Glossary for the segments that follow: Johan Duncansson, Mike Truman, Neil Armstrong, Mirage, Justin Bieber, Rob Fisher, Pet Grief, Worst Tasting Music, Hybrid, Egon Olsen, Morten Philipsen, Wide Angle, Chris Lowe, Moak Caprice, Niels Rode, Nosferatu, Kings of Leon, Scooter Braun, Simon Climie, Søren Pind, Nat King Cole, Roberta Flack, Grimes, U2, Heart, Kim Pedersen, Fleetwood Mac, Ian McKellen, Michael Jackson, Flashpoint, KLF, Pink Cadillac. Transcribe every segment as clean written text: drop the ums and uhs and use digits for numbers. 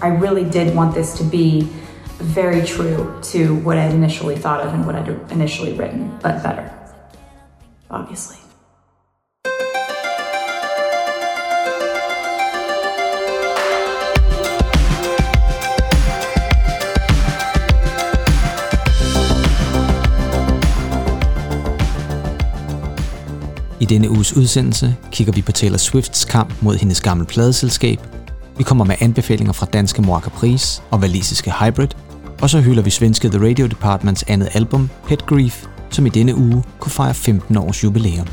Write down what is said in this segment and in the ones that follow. I really did want this to be very true to what I initially thought of and what I'd initially written, but better, obviously. I denne uges udsendelse kigger vi på Taylor Swifts kamp mod hendes gamle pladeselskab. Vi kommer med anbefalinger fra danske Moak Caprice og walisiske Hybrid. Og så hylder vi svenske The Radio Departments andet album, Pet Grief, som i denne uge kunne fejre 15 års jubilæum.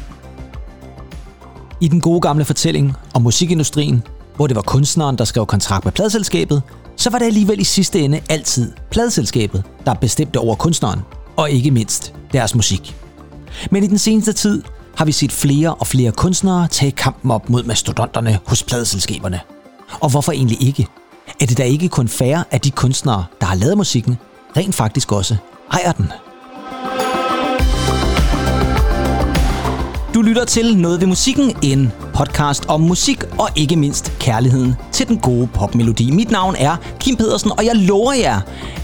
I den gode gamle fortælling om musikindustrien, hvor det var kunstneren, der skrev kontrakt med pladeselskabet, så var det alligevel i sidste ende altid pladeselskabet, der bestemte over kunstneren, og ikke mindst deres musik. Men i den seneste tid har vi set flere og flere kunstnere tage kampen op mod mastodonterne hos pladeselskaberne. Og hvorfor egentlig ikke? Er det da ikke kun færre af de kunstnere, der har lavet musikken, rent faktisk også ejer den? Du lytter til Noget ved musikken, en podcast om musik og ikke mindst kærligheden til den gode popmelodi. Mit navn er Kim Pedersen, og jeg lover jer,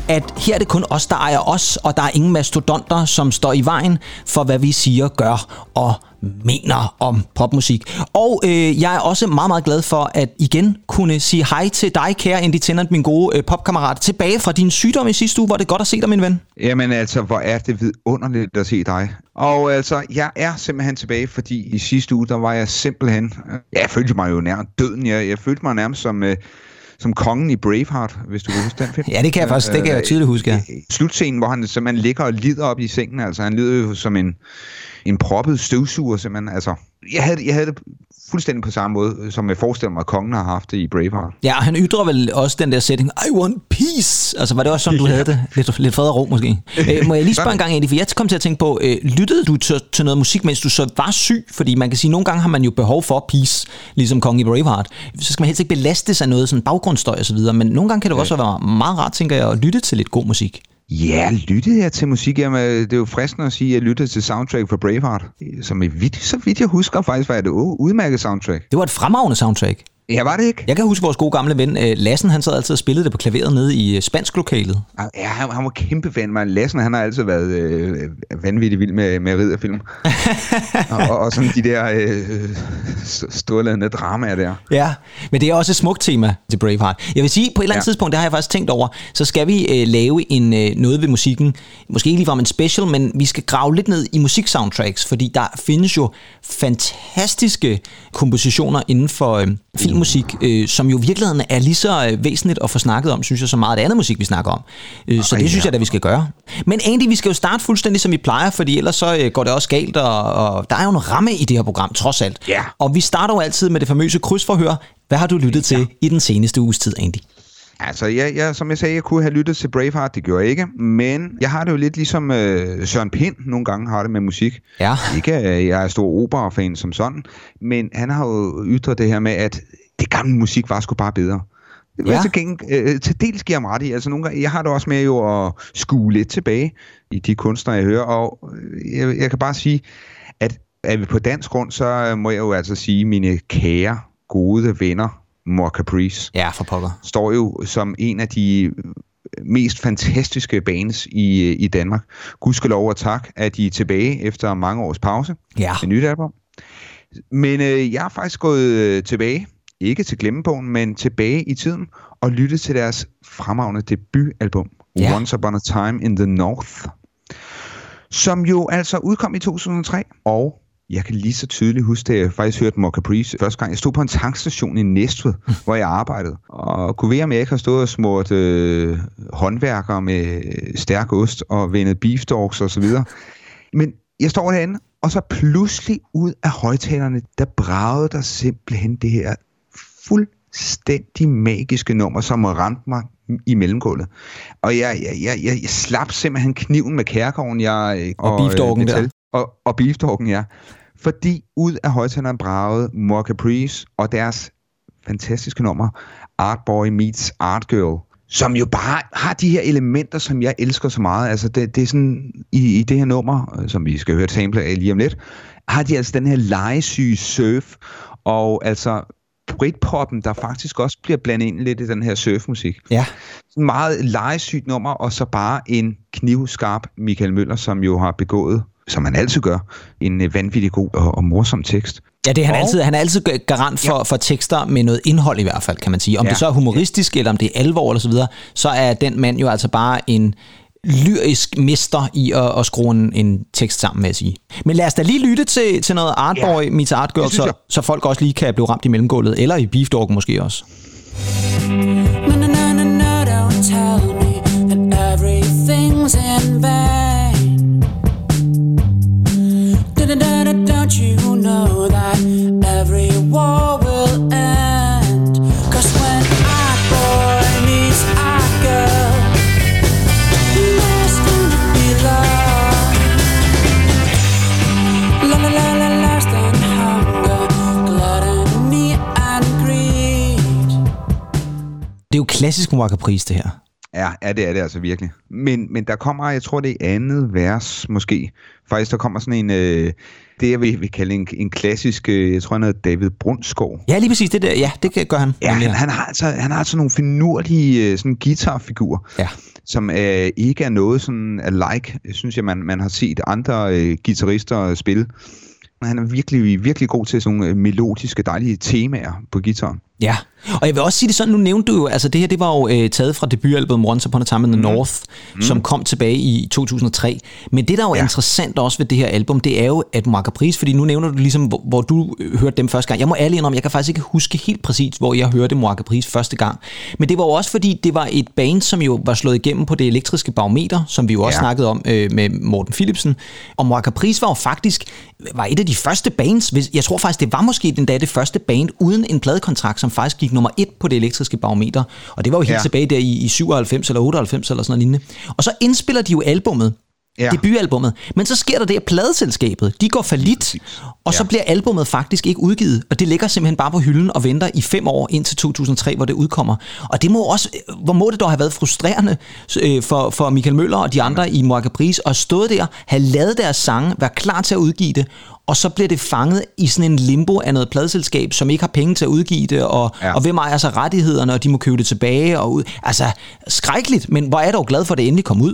at her er det kun os, der ejer os, og der er ingen mastodonter, som står i vejen for, hvad vi siger, gør og mener om popmusik. Og jeg er også meget, meget glad for at igen kunne sige hej til dig, kære Andy Tennant, min gode popkammerat, tilbage fra din sygdom i sidste uge. Var det godt at se dig, min ven? Jamen altså, hvor er det vidunderligt at se dig. Og altså, jeg er simpelthen tilbage, fordi i sidste uge, der var jeg simpelthen... Jeg følte mig jo nær døden. Jeg følte mig nærmest som kongen i Braveheart, hvis du kan huske den film. Ja, det kan jeg faktisk. Det kan jeg tydeligt huske. Slutscenen, hvor han simpelthen ligger og lider op i sengen. Altså, han lyder jo som en proppet støvsuger, simpelthen. Altså, jeg havde det fuldstændig på samme måde, som jeg forestiller mig, at kongen har haft det i Braveheart. Ja, han ytrer vel også den der sætning, I want peace! Altså, var det også sådan, du havde det? Lidt fred og ro, måske. Må jeg lige spørge en gang, Andy, for jeg kom til at tænke på, lyttede du til noget musik, mens du så var syg? Fordi man kan sige, at nogle gange har man jo behov for peace, ligesom kongen i Braveheart. Så skal man helst ikke belastes af noget, sådan baggrundsstøj og så videre. Men nogle gange kan det også være meget rart, tænker jeg, at lytte til lidt god musik. Ja, lyttede jeg til musik? Jamen, det er jo fristende at sige, at jeg lyttede til soundtrack for Braveheart, som så vidt jeg husker faktisk, var det udmærket soundtrack. Det var et fremragende soundtrack. Ja, var det ikke? Jeg kan huske vores gode gamle ven, Lassen, han sad altid og spillede det på klaveret nede i spansklokalet. Ja, han var kæmpe fan, man. Lassen, han har altid været vanvittig vild med ridderfilm. og sådan de der storladende dramaer der. Ja, men det er også et smukt tema til Braveheart. Jeg vil sige, på et eller andet tidspunkt, det har jeg faktisk tænkt over, så skal vi lave noget ved musikken. Måske ikke ligefrem en special, men vi skal grave lidt ned i musiksoundtracks, fordi der findes jo fantastiske kompositioner inden for filmmusik, som jo i virkeligheden er lige så væsentligt at få snakket om, synes jeg, så meget af andet musik, vi snakker om. Så det synes jeg, at vi skal gøre. Men Andy, vi skal jo starte fuldstændig, som vi plejer, fordi ellers så går det også galt, og der er jo en ramme i det her program, trods alt. Yeah. Og vi starter jo altid med det famøse krydsforhør. Hvad har du lyttet til i den seneste uges tid, Andy? Altså, jeg, som jeg sagde, jeg kunne have lyttet til Braveheart, det gjorde jeg ikke, men jeg har det jo lidt ligesom Søren Pind nogle gange har det med musik. Ja. Ikke, jeg er stor opera-fan som sådan, men han har jo ytret det her med, at det gamle musik var sgu bare bedre. Ja. Til dels giver jeg mig ret i, altså nogle gange, jeg har det også med jo at skue lidt tilbage i de kunstnere, jeg hører, og jeg kan bare sige, at er vi på dansk grund, så må jeg jo altså sige, mine kære, gode venner, Moak Caprice, ja, for pokker, står jo som en af de mest fantastiske bands i Danmark. Gudskelov og tak, at de er tilbage efter mange års pause med nyt album. Men jeg er faktisk gået tilbage, ikke til glemmebogen, men tilbage i tiden og lyttet til deres fremragende debutalbum, Once Upon a Time in the North, som jo altså udkom i 2003, og jeg kan lige så tydeligt huske, at jeg faktisk hørte Moak Caprice første gang. Jeg stod på en tankstation i Næstved, hvor jeg arbejdede. Og kunne være med, at jeg ikke har stået og smurt håndværkere med stærk ost og vendet beefstalks osv. Men jeg står derinde, og så pludselig ud af højtalerne, der bragede der simpelthen det her fuldstændig magiske nummer, som ramte mig i mellemgulvet. Og jeg slap simpelthen kniven med kærkoven. Og beefstalken der. Og beefstalken, ja. Fordi ud af højtalerne bragede Moak Caprice og deres fantastiske nummer Artboy Meets Artgirl, som jo bare har de her elementer, som jeg elsker så meget. Altså det er sådan, i det her nummer, som vi skal høre et sample af lige om lidt, har de altså den her legesyge surf, og altså Britpoppen, der faktisk også bliver blandet ind lidt i den her surfmusik. Ja. En meget legesygt nummer, og så bare en knivskarp Michael Møller, som jo har begået, som han altid gør, en vanvittig god og morsom tekst. Ja, det er han er altid garant for tekster med noget indhold i hvert fald, kan man sige. Om det så er humoristisk, eller om det er alvor, eller så videre, så er den mand jo altså bare en lyrisk mester i at skrue en tekst sammen, vil jeg sige. Men lad os da lige lytte til noget Artboy, Meets Art Girl, så folk også lige kan blive ramt i mellemgulvet, eller i beefdoggen måske også. Don't you know that every war will end? 'Cause when our boy meets our girl, there's gonna be love. La la la la, lust and hunger, gluttony and greed. Det er jo klassisk Moak Caprice, det her. Ja, det er det altså virkelig. Men der kommer, jeg tror det er andet vers måske. Faktisk der kommer sådan en, det jeg vil kalde en klassisk, jeg tror noget David Brunskov. Ja, lige præcis det der. Ja, det gør han. Ja, han har altså nogle finurlige sådan guitarfigurer, som ikke er noget sådan alike, synes jeg man har set andre guitarister spille. Han er virkelig, virkelig god til sådan nogle melodiske, dejlige temaer på guitaren. Ja, og jeg vil også sige det sådan, nu nævnte du jo, altså det her, det var jo taget fra debutalbum Once Upon a Time in the North, som kom tilbage i 2003. Men det, der jo er interessant også ved det her album, det er jo, at Moak Caprice, fordi nu nævner du ligesom, hvor du hørte dem første gang. Jeg må ærlig indrømme, jeg kan faktisk ikke huske helt præcis, hvor jeg hørte Moak Caprice første gang. Men det var jo også, fordi det var et band, som jo var slået igennem på Det Elektriske Barometer, som vi jo også snakkede om med Morten Philipsen. Og Moak Caprice var jo faktisk et af de første bands, jeg tror faktisk, det var måske den dag det første band uden en pladekontrakt, som faktisk gik nummer 1 på Det Elektriske Barometer. Og det var jo helt tilbage der i 97 eller 98 eller sådan noget lignende. Og så indspiller de jo albumet, debutalbummet. Men så sker der det, at pladeselskabet, de går fallit, og så bliver albumet faktisk ikke udgivet. Og det ligger simpelthen bare på hylden og venter i 5 år indtil 2003, hvor det udkommer. Og det må også, hvor må det dog have været frustrerende for Michael Møller og de andre i Moak Caprice, at stå der, have lavet deres sange, være klar til at udgive det, og så bliver det fanget i sådan en limbo af noget pladeselskab, som ikke har penge til at udgive det, og hvem ejer så rettighederne, og de må købe det tilbage. Og ud. Altså, skrækkeligt, men hvor er jeg dog glad for, at det endelig kom ud.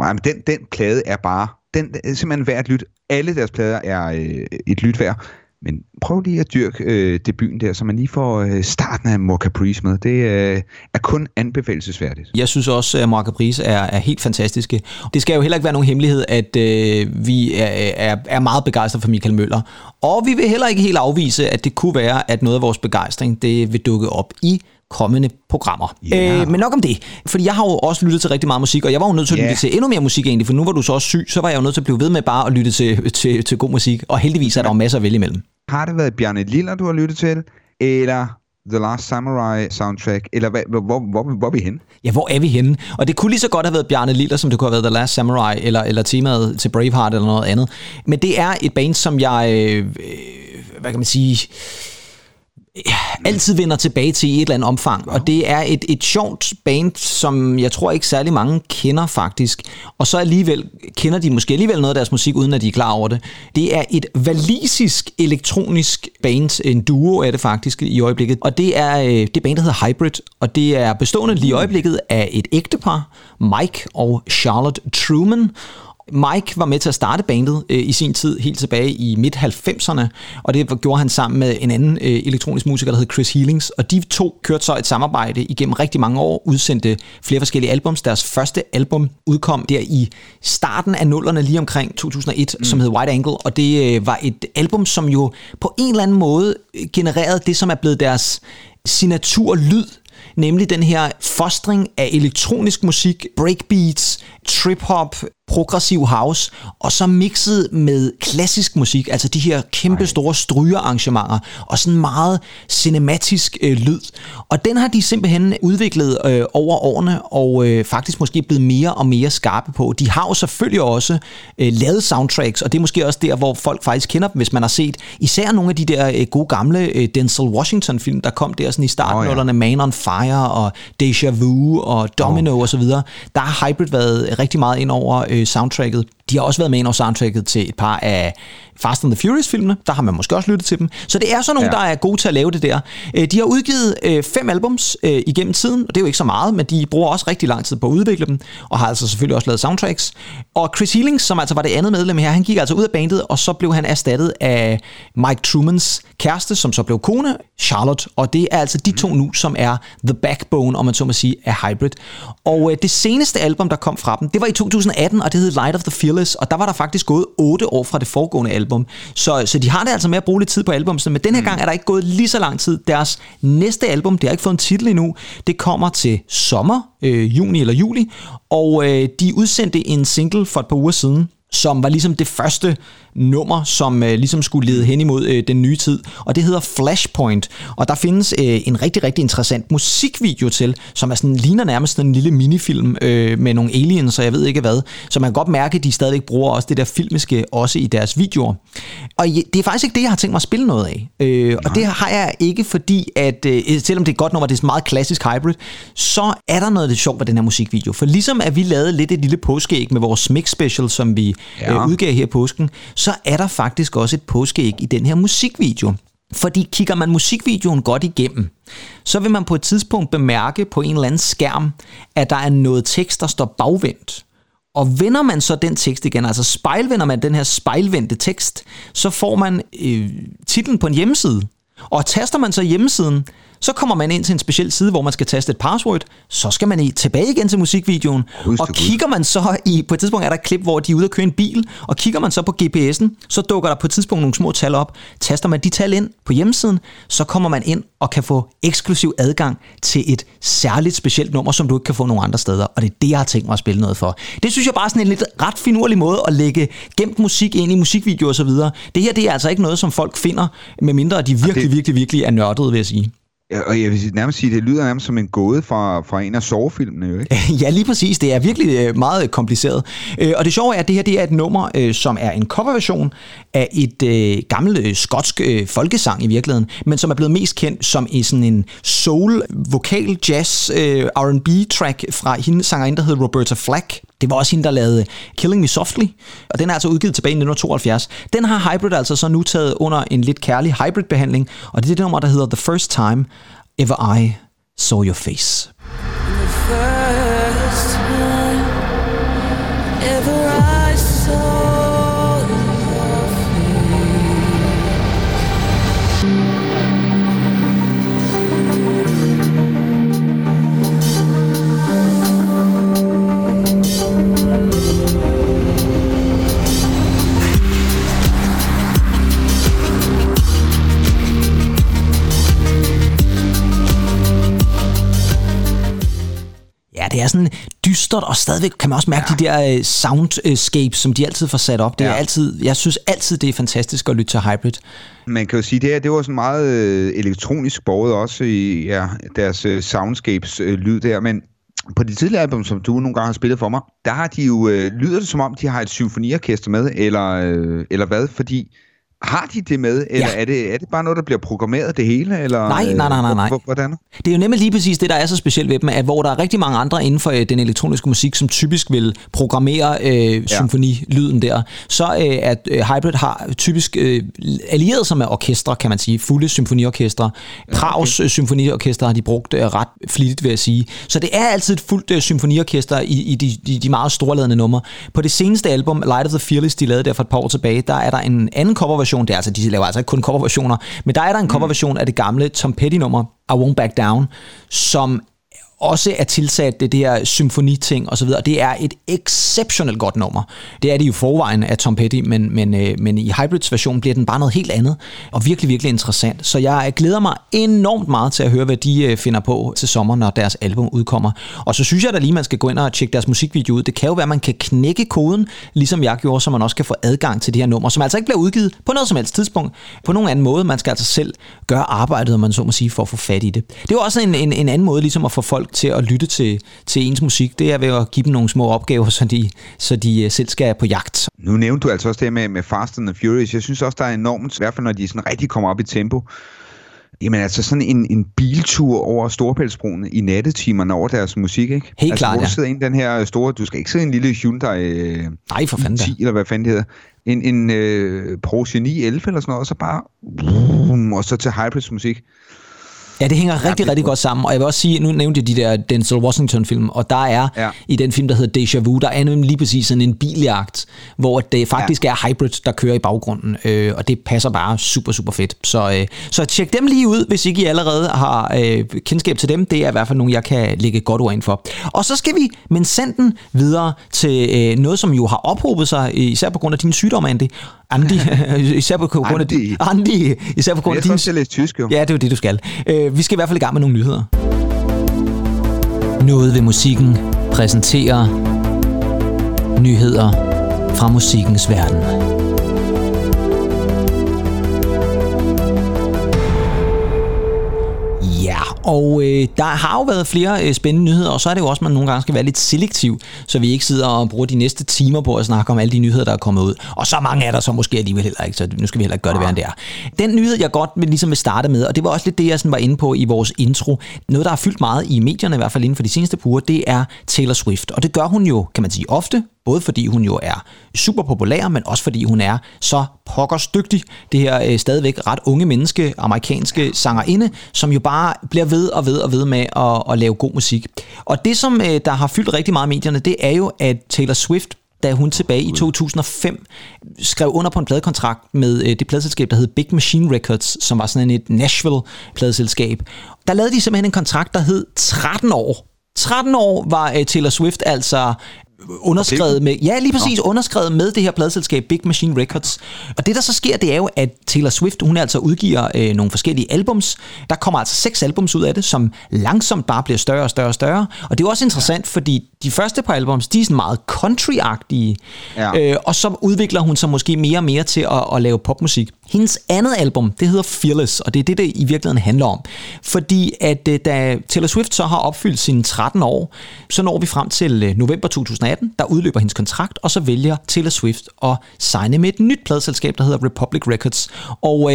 Nej, men den plade er bare, den er simpelthen værd at lytte. Alle deres plader er et lyt værd. Men prøv lige at dyrke debuten der, så man lige får starten af Moak Caprice med. Det er kun anbefalelsesværdigt. Jeg synes også, at Moak Caprice er helt fantastiske. Det skal jo heller ikke være nogen hemmelighed, at vi er meget begejstrede for Michael Møller. Og vi vil heller ikke helt afvise, at det kunne være, at noget af vores begejstring, det vil dukke op i kommende programmer. Yeah. Men nok om det, fordi jeg har jo også lyttet til rigtig meget musik, og jeg var jo nødt til at lytte til endnu mere musik egentlig, for nu var du så også syg, så var jeg jo nødt til at blive ved med bare at lytte til god musik, og heldigvis er der jo masser at vælge imellem. Har det været Bjarne Liller, du har lyttet til, eller The Last Samurai soundtrack, eller hvor er vi henne? Ja, hvor er vi henne? Og det kunne lige så godt have været Bjarne Liller, som det kunne have været The Last Samurai, eller temaet til Braveheart, eller noget andet. Men det er et band, som jeg, hvad kan man sige, altid vender tilbage til i et eller andet omfang, og det er et sjovt band, som jeg tror ikke særlig mange kender faktisk, og så alligevel kender de måske alligevel noget af deres musik, uden at de er klar over det. Det er et walisisk elektronisk band, en duo er det faktisk i øjeblikket, og det er det band, der hedder Hybrid, og det er bestående lige i øjeblikket af et ægtepar, Mike og Charlotte Truman. Mike var med til at starte bandet i sin tid, helt tilbage i midt-90'erne, og det gjorde han sammen med en anden elektronisk musiker, der hed Chris Healings, og de to kørte så et samarbejde igennem rigtig mange år, udsendte flere forskellige albums. Deres første album udkom der i starten af 00'erne, lige omkring 2001, som hed Wide Angle, og det var et album, som jo på en eller anden måde genererede det, som er blevet deres signaturlyd, nemlig den her fostring af elektronisk musik, breakbeats, trip-hop, progressiv house, og så mixet med klassisk musik, altså de her kæmpe store strygerarrangementer, og sådan meget cinematisk lyd. Og den har de simpelthen udviklet over årene, og faktisk måske blevet mere og mere skarpe på. De har jo selvfølgelig også lavet soundtracks, og det er måske også der, hvor folk faktisk kender dem, hvis man har set især nogle af de der gode gamle Denzel Washington-film, der kom der sådan i starten, Man on Fire, og Deja Vu, og Domino, og så videre. Der har Hybrid været rigtig meget ind over soundtracket. De har også været med ind over soundtracket til et par af Fast and the Furious-filmene. Der har man måske også lyttet til dem. Så det er sådan nogle, der er gode til at lave det der. De har udgivet 5 albums igennem tiden, og det er jo ikke så meget, men de bruger også rigtig lang tid på at udvikle dem, og har altså selvfølgelig også lavet soundtracks. Og Chris Healings, som altså var det andet medlem her, han gik altså ud af bandet, og så blev han erstattet af Mike Trumans kæreste, som så blev kone, Charlotte. Og det er altså de to nu, som er the backbone, om man så må sige, af Hybrid. Og det seneste album, der kom fra dem, det var i 2018, og det hed Light of the Fearless, og der var der faktisk gået 8 år fra det foregående album. Så de har det altså med at bruge lidt tid på albumsene, men den her gang er der ikke gået lige så lang tid. Deres næste album, det har ikke fået en titel endnu, det kommer til sommer, juni eller juli, og de udsendte en single for et par uger siden, som var ligesom det første nummer, som ligesom skulle lede hen imod den nye tid, og det hedder Flashpoint, og der findes en rigtig, rigtig interessant musikvideo til, som er sådan, ligner nærmest en lille minifilm med nogle aliens, og jeg ved ikke hvad, så man kan godt mærke, at de stadigvæk bruger også det der filmiske, også i deres videoer. Og det er faktisk ikke det, jeg har tænkt mig at spille noget af, og det har jeg ikke, fordi at, selvom det er et godt nummer, det er meget klassisk Hybrid, så er der noget lidt sjovt ved den her musikvideo, for ligesom at vi lavede lidt et lille påskeæg med vores mix special, som vi udgav her i påsken, så er der faktisk også et påskeæg i den her musikvideo. Fordi kigger man musikvideoen godt igennem, så vil man på et tidspunkt bemærke på en eller anden skærm, at der er noget tekst, der står bagvendt. Og vender man så den tekst igen, altså spejlvender man den her spejlvendte tekst, så får man titlen på en hjemmeside. Og taster man så hjemmesiden, så kommer man ind til en speciel side, hvor man skal taste et password, så skal man tilbage igen til musikvideoen, og kigger man så på et tidspunkt er der et klip, hvor de er ude at køre en bil, og kigger man så på GPS'en, så dukker der på et tidspunkt nogle små tal op, taster man de tal ind på hjemmesiden, så kommer man ind og kan få eksklusiv adgang til et særligt specielt nummer, som du ikke kan få nogen andre steder, og det er det, jeg har tænkt mig at spille noget for. Det synes jeg bare er sådan en lidt ret finurlig måde at lægge gemt musik ind i musikvideoer og så videre. Det her, det er altså ikke noget, som folk finder, medmindre de virkelig er nørdede, vil jeg sige. Og jeg vil nærmest sige, det lyder nærmest som en gåde fra en af sovefilmene, jo ikke? Ja, lige præcis. Det er virkelig meget kompliceret. Og det sjove er, at det her, det er et nummer, som er en coverversion af et gammelt skotsk folkesang i virkeligheden, men som er blevet mest kendt som i sådan en soul-vokal-jazz R&B-track fra hende sangerinde, der hed Roberta Flack. Det var også hende, der lavede Killing Me Softly, og den er altså udgivet tilbage i 1972. Den har Hybrid altså så nu taget under en lidt kærlig Hybrid-behandling, og det er det nummer, der hedder The First Time Ever I Saw Your Face. Det er sådan dystert, og stadigvæk kan man også mærke de der soundscapes, som de altid får sat op. Det er altid, jeg synes altid, det er fantastisk at lytte til Hybrid. Man kan jo sige, det her, det var sådan meget elektronisk båret også i deres soundscapes-lyd der, men på de tidligere album, som du nogle gange har spillet for mig, der har de jo, lyder det som om, de har et symfoniorkester med, eller hvad, fordi... Har de det med, eller er det bare noget, der bliver programmeret det hele? Eller, nej. Hvordan? Det er jo nemlig lige præcis det, der er så specielt ved dem, at hvor der er rigtig mange andre inden for den elektroniske musik, som typisk vil programmere symfonilyden der, så at Hybrid har typisk allieret sig med orkestre, kan man sige, fulde symfoniorkestre. Prags symfoniorkester har de brugt ret flittigt, vil jeg sige. Så det er altid et fuldt symfoniorkester i de meget storladende numre. På det seneste album, Light of the Fearless, de lavede der for et par år tilbage, der er der en anden coverversion. Det er altså, de laver altså ikke kun coverversioner, men der er der en coverversion af det gamle Tom Petty-nummer, I Won't Back Down, som også er tilsat det der symfoniting og så videre. Det er et exceptionelt godt nummer. Det er det jo forvejen af Tom Petty, men i Hybrids version bliver den bare noget helt andet, og virkelig, virkelig interessant. Så jeg glæder mig enormt meget til at høre, hvad de finder på til sommer, når deres album udkommer. Og så synes jeg da lige, man skal gå ind og tjekke deres musikvideo ud. Det kan jo være, at man kan knække koden, ligesom jeg gjorde, så man også kan få adgang til de her numre, som altså ikke bliver udgivet på noget som helst tidspunkt, på nogen anden måde. Man skal altså selv gøre arbejdet, om man så må sige, for at få fat i det. Det er også en anden måde ligesom at få folk til at lytte til ens musik, det er ved at give dem nogle små opgaver, så de selv skal på jagt. Nu nævnte du altså også det med Fast and the Furious. Jeg synes også, der er enormt, i hvert fald når de sådan rigtig kommer op i tempo, Jamen altså sådan en biltur over Storebæltsbroen i nattetimerne over deres musik, ikke? Helt altså, klart, ja. Altså sidder ind den her store, du skal ikke sidde en lille Hyundai nej, for fanden 10, eller hvad fanden det hedder, en Porsche 911 eller sådan noget, og så bare, og så til Hybrids musik. Ja, det hænger rigtig godt sammen, og jeg vil også sige, nu nævnte jeg de der Denzel Washington-film, og der er i den film, der hedder Deja Vu, der er nemlig lige præcis sådan en biljagt, hvor det faktisk er Hybrid, der kører i baggrunden, og det passer bare super, super fedt. Så tjek dem lige ud, hvis ikke I allerede har kendskab til dem. Det er i hvert fald nogle, jeg kan lægge godt ord ind for. Og så skal vi sende den videre til noget, som jo har ophobet sig, især på grund af din sygdom, Andy, især på grund af din... Jeg tror, jeg læser tysk, jo. Ja, det er jo det, du skal. Vi skal i hvert fald i gang med nogle nyheder. Noget ved musikken præsenterer nyheder fra musikkens verden. Ja, og der har jo været flere spændende nyheder, og så er det jo også, at man nogle gange skal være lidt selektiv, så vi ikke sidder og bruger de næste timer på at snakke om alle de nyheder, der er kommet ud. Og så mange er der så måske alligevel heller ikke, så nu skal vi heller ikke gøre det værre end det er. Den nyhed, jeg godt vil starte med, og det var også lidt det, jeg sådan var inde på i vores intro, noget, der har fyldt meget i medierne, i hvert fald inden for de seneste uger, det er Taylor Swift. Og det gør hun jo, kan man sige, ofte. Både fordi hun jo er super populær, men også fordi hun er så pokkers dygtig. Det her stadigvæk ret unge menneske, amerikanske sangerinde, som jo bare bliver ved med at lave god musik. Og det, som der har fyldt rigtig meget i medierne, det er jo, at Taylor Swift, da hun tilbage i 2005 skrev under på en pladekontrakt med det pladeselskab, der hed Big Machine Records, som var sådan et Nashville-pladeselskab. Der lavede de simpelthen en kontrakt, der hed 13 år. 13 år var Taylor Swift altså... underskrevet med, ja, lige præcis, underskrevet med det her pladeselskab Big Machine Records. Og det, der så sker, det er jo, at Taylor Swift, hun altså udgiver nogle forskellige albums. Der kommer altså 6 albums ud af det, som langsomt bare bliver større og større og større. Og det er også interessant, fordi de første par albums, de er sådan meget country-agtige. Ja. Og så udvikler hun sig måske mere og mere til at lave popmusik. Hendes andet album, det hedder Fearless, og det er det, det i virkeligheden handler om. Fordi at da Taylor Swift så har opfyldt sine 13 år, så når vi frem til november 2018, der udløber hendes kontrakt, og så vælger Taylor Swift at signe med et nyt pladeselskab, der hedder Republic Records. Og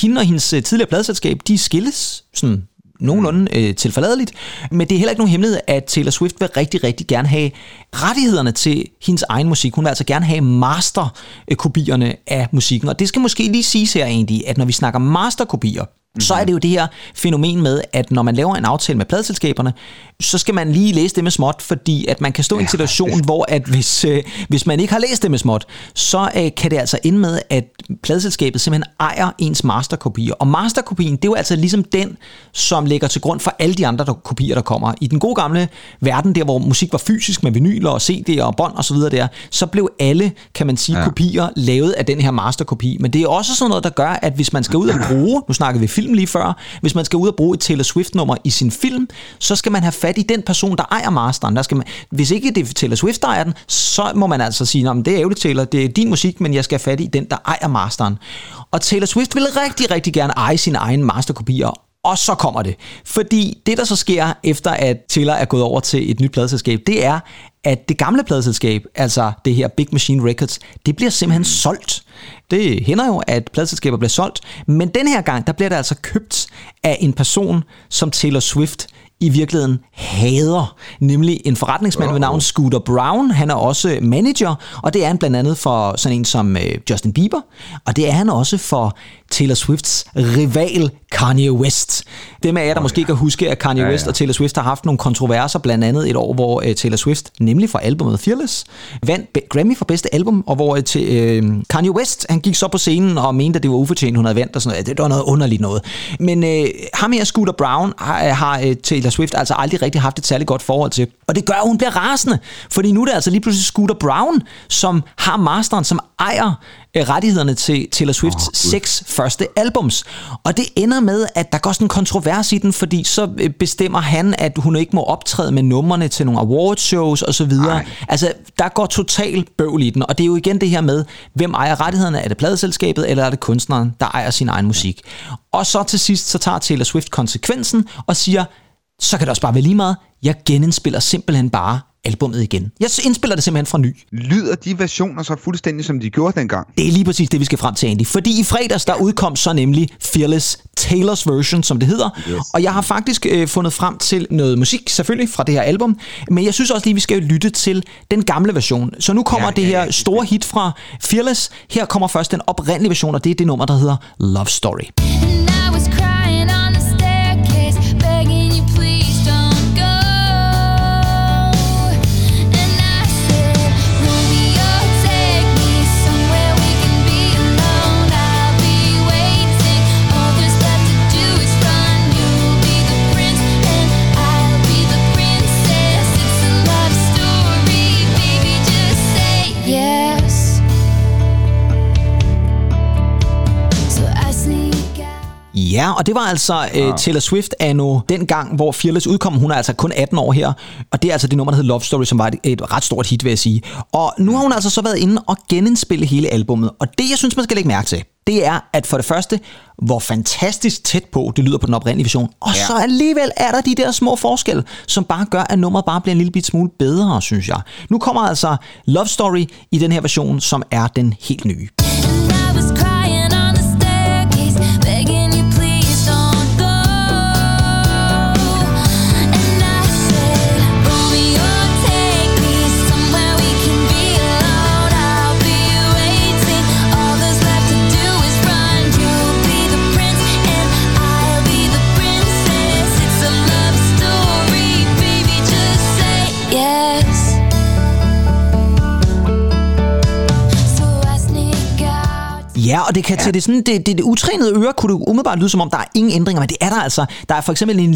hende og hendes tidligere pladeselskab, de skilles sådan nogenlunde tilforladeligt, men det er heller ikke nogen hemmelighed, at Taylor Swift vil rigtig, rigtig gerne have rettighederne til hendes egen musik. Hun vil altså gerne have masterkopierne af musikken, og det skal måske lige siges her egentlig, at når vi snakker masterkopier, så er det jo det her fænomen med, at når man laver en aftale med pladeselskaberne, så skal man lige læse det med småt, fordi at man kan stå i en situation, hvor at hvis man ikke har læst det med småt, så kan det altså ende med, at pladeselskabet simpelthen ejer ens masterkopier. Og masterkopien, det er jo altså ligesom den, som ligger til grund for alle de andre kopier, der kommer. I den gode gamle verden, der hvor musik var fysisk med vinyler og CD'er og bånd osv., så blev alle, kan man sige, kopier lavet af den her masterkopi. Men det er også sådan noget, der gør, at hvis man skal ud og bruge, nu snakker vi film lige før, hvis man skal ud og bruge et Taylor Swift-nummer i sin film, så skal man have fat i den person, der ejer masteren. Der skal man, hvis ikke det er Taylor Swift, der ejer den, så må man altså sige, at det er ærgerligt, Taylor, det er din musik, men jeg skal have fat i den, der ejer masteren. Og Taylor Swift ville rigtig, rigtig gerne eje sine egne masterkopier. Og så kommer det. Fordi det, der så sker, efter at Taylor er gået over til et nyt pladeselskab, det er, at det gamle pladeselskab, altså det her Big Machine Records, det bliver simpelthen solgt. Det hænder jo, at pladeselskaber bliver solgt, men den her gang, der bliver det altså købt af en person, som Taylor Swift i virkeligheden hader, nemlig en forretningsmand ved navn Scooter Braun. Han er også manager, og det er han blandt andet for sådan en som Justin Bieber, og det er han også for Taylor Swifts rival Kanye West. Dem af jer, der måske kan huske, at Kanye West og Taylor Swift har haft nogle kontroverser, blandt andet et år, hvor Taylor Swift, nemlig fra albumet Fearless, vandt Grammy for bedste album, og hvor Kanye West, han gik så på scenen og mente, at det var ufortjent, hun havde vandt og sådan noget. Det var noget underligt noget. Men ham her, Scooter Braun, har Taylor Swift altså aldrig rigtig haft et særligt godt forhold til. Og det gør, hun bliver rasende, fordi nu er det altså lige pludselig Scooter Braun, som har masteren, som ejer rettighederne til Taylor Swifts 6 første albums. Og det ender med, at der går sådan en kontrovers i den, fordi så bestemmer han, at hun ikke må optræde med numrene til nogle awardshows og så videre. Altså, der går total bøvl i den, og det er jo igen det her med, hvem ejer rettighederne? Er det pladeselskabet, eller er det kunstneren, der ejer sin egen musik? Og så til sidst, så tager Taylor Swift konsekvensen og siger, så kan det også bare være lige meget, jeg genindspiller simpelthen bare albummet igen. Jeg indspiller det simpelthen fra ny. Lyder de versioner så fuldstændig, som de gjorde dengang? Det er lige præcis det, vi skal frem til, Andy. Fordi i fredags, der udkom så nemlig Fearless Taylor's version, som det hedder. Yes. Og jeg har faktisk fundet frem til noget musik, selvfølgelig, fra det her album. Men jeg synes også lige, vi skal lytte til den gamle version. Så nu kommer det her store hit fra Fearless. Her kommer først den oprindelige version, og det er det nummer, der hedder Love Story. Ja, og det var altså Taylor Swift anno dengang, hvor Fearless udkom. Hun er altså kun 18 år her, og det er altså det nummer, der hed Love Story, som var et ret stort hit, vil jeg sige. Og nu har hun altså så været inde og genindspille hele albummet, og det, jeg synes, man skal lægge mærke til, det er, at for det første, hvor fantastisk tæt på det lyder på den oprindelige version, og så alligevel er der de der små forskelle, som bare gør, at nummeret bare bliver en lille bit smule bedre, synes jeg. Nu kommer altså Love Story i den her version, som er den helt nye. Ja, og det kan til det utrænede øre kunne det umiddelbart lyde, som om der er ingen ændringer, men det er der altså. Der er for eksempel en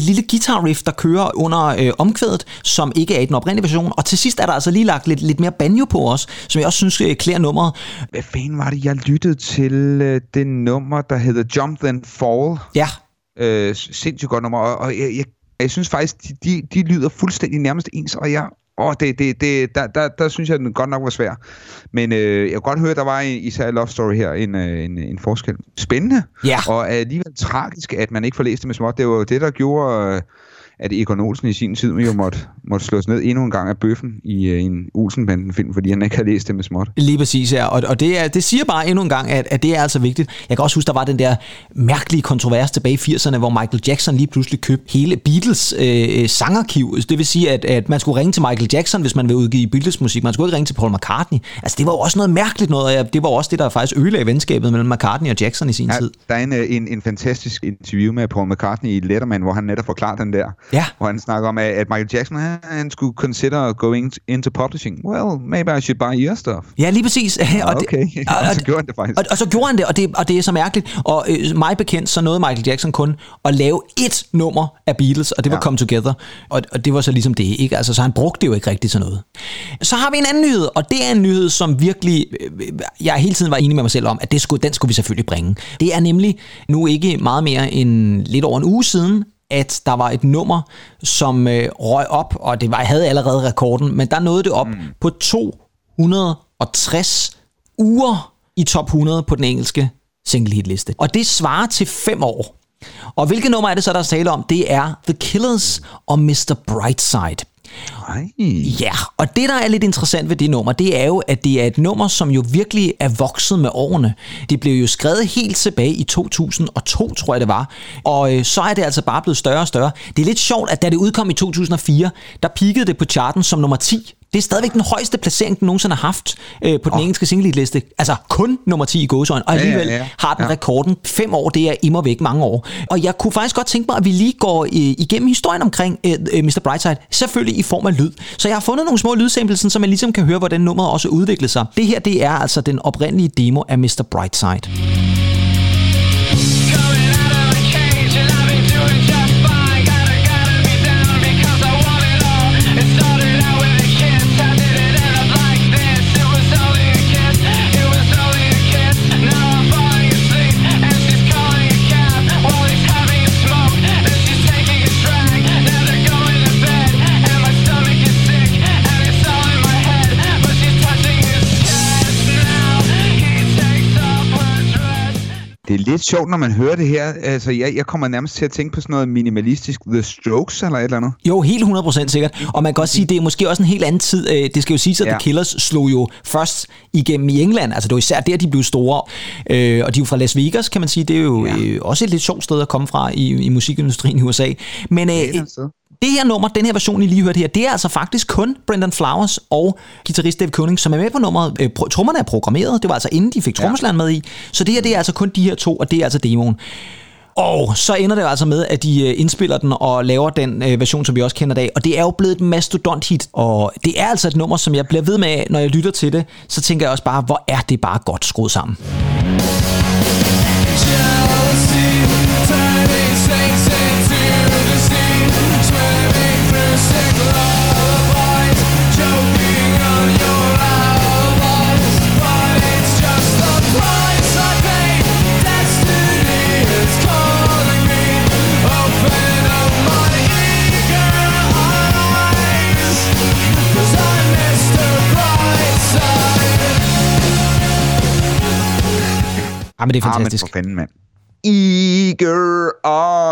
lille guitar riff, der kører under omkvædet, som ikke er i den oprindelige version, og til sidst er der altså lige lagt lidt mere banjo på os, som jeg også synes klæder nummeret. Hvad fanden var det, jeg lyttede til det nummer, der hedder Jump Then Fall? Ja. Sindssygt godt nummer, og jeg synes faktisk, de lyder fuldstændig nærmest ens, og jeg... Der synes jeg, den godt nok var svær. Men jeg kunne godt høre, der var især i Love Story her en forskel. Spændende, og alligevel tragisk, at man ikke får læst det med småt. Det var jo det, der gjorde, at Egon Olsen i sin tid jo måtte slås ned endnu en gang af bøffen i en Olsen-banden-film, fordi han ikke havde læst det med småt. Lige præcis, ja. Og det siger bare endnu en gang, at det er altså vigtigt. Jeg kan også huske, der var den der mærkelige kontrovers tilbage i 80'erne, hvor Michael Jackson lige pludselig købte hele Beatles sangarkiv. Det vil sige, at man skulle ringe til Michael Jackson, hvis man ville udgive Beatles-musik. Man skulle ikke ringe til Paul McCartney. Altså, det var jo også noget mærkeligt noget, og det var også det, der faktisk ødelagde venskabet mellem McCartney og Jackson i sin tid. Der er en fantastisk interview med Paul McCartney i Letterman, hvor han netop forklarer den der. Ja. Hvor han snakker om, at Michael Jackson, han skulle consider going into publishing. Well, maybe I should buy your stuff. Ja, lige præcis. Og så gjorde han det faktisk. Og så gjorde han det, og det er så mærkeligt. Og mig bekendt, så nåede Michael Jackson kun at lave ét nummer af Beatles, og det var Come Together. Og det var så ligesom det, ikke? Altså, så han brugte det jo ikke rigtigt til noget. Så har vi en anden nyhed, og det er en nyhed, som virkelig, jeg hele tiden var enig med mig selv om, at den skulle vi selvfølgelig bringe. Det er nemlig nu ikke meget mere end lidt over en uge siden, at der var et nummer, som røg op, og havde allerede rekorden, men der nåede det op på 260 uger i top 100 på den engelske singlehitliste. Og det svarer til 5 år. Og hvilket nummer er det så, der er tale om? Det er The Killers og Mr. Brightside. Ja, og det, der er lidt interessant ved det nummer, det er jo, at det er et nummer, som jo virkelig er vokset med årene. Det blev jo skrevet helt tilbage i 2002, tror jeg det var, og så er det altså bare blevet større og større. Det er lidt sjovt, at da det udkom i 2004, der peakede det på charten som nummer 10. Det er stadigvæk den højeste placering, den nogensinde har haft på den engelske singlehitliste. Altså kun nummer 10 i gåseøjen, og alligevel har den rekorden. 5 år, det er immer væk mange år. Og jeg kunne faktisk godt tænke mig, at vi lige går igennem historien omkring Mr. Brightside, selvfølgelig i form af lyd. Så jeg har fundet nogle små lydsamples, så man ligesom kan høre, hvordan nummeret også udviklede sig. Det her, det er altså den oprindelige demo af Mr. Brightside. Det er lidt sjovt, når man hører det her. Altså, jeg kommer nærmest til at tænke på sådan noget minimalistisk The Strokes eller et eller andet. Jo, helt 100% sikkert. Og man kan også sige, det er måske også en helt anden tid. Det skal jo siges, at The Killers slog jo først igennem i England. Altså, det var især der, de blev store. Og de er jo fra Las Vegas, kan man sige. Det er jo også et lidt sjovt sted at komme fra i musikindustrien i USA. Men det her nummer, den her version, I lige hørte her, det er altså faktisk kun Brendan Flowers og guitarist Dave Koning, som er med på nummeret. Trommerne er programmeret, det var altså inden de fik trommeslageren med i. Så det her, det er altså kun de her to, og det er altså demoen. Og så ender det altså med, at de indspiller den og laver den version, som vi også kender i dag. Og det er jo blevet et mastodont-hit, og det er altså et nummer, som jeg bliver ved med, når jeg lytter til det, så tænker jeg også bare, hvor er det bare godt skruet sammen. Ja, men det er fantastisk. Eager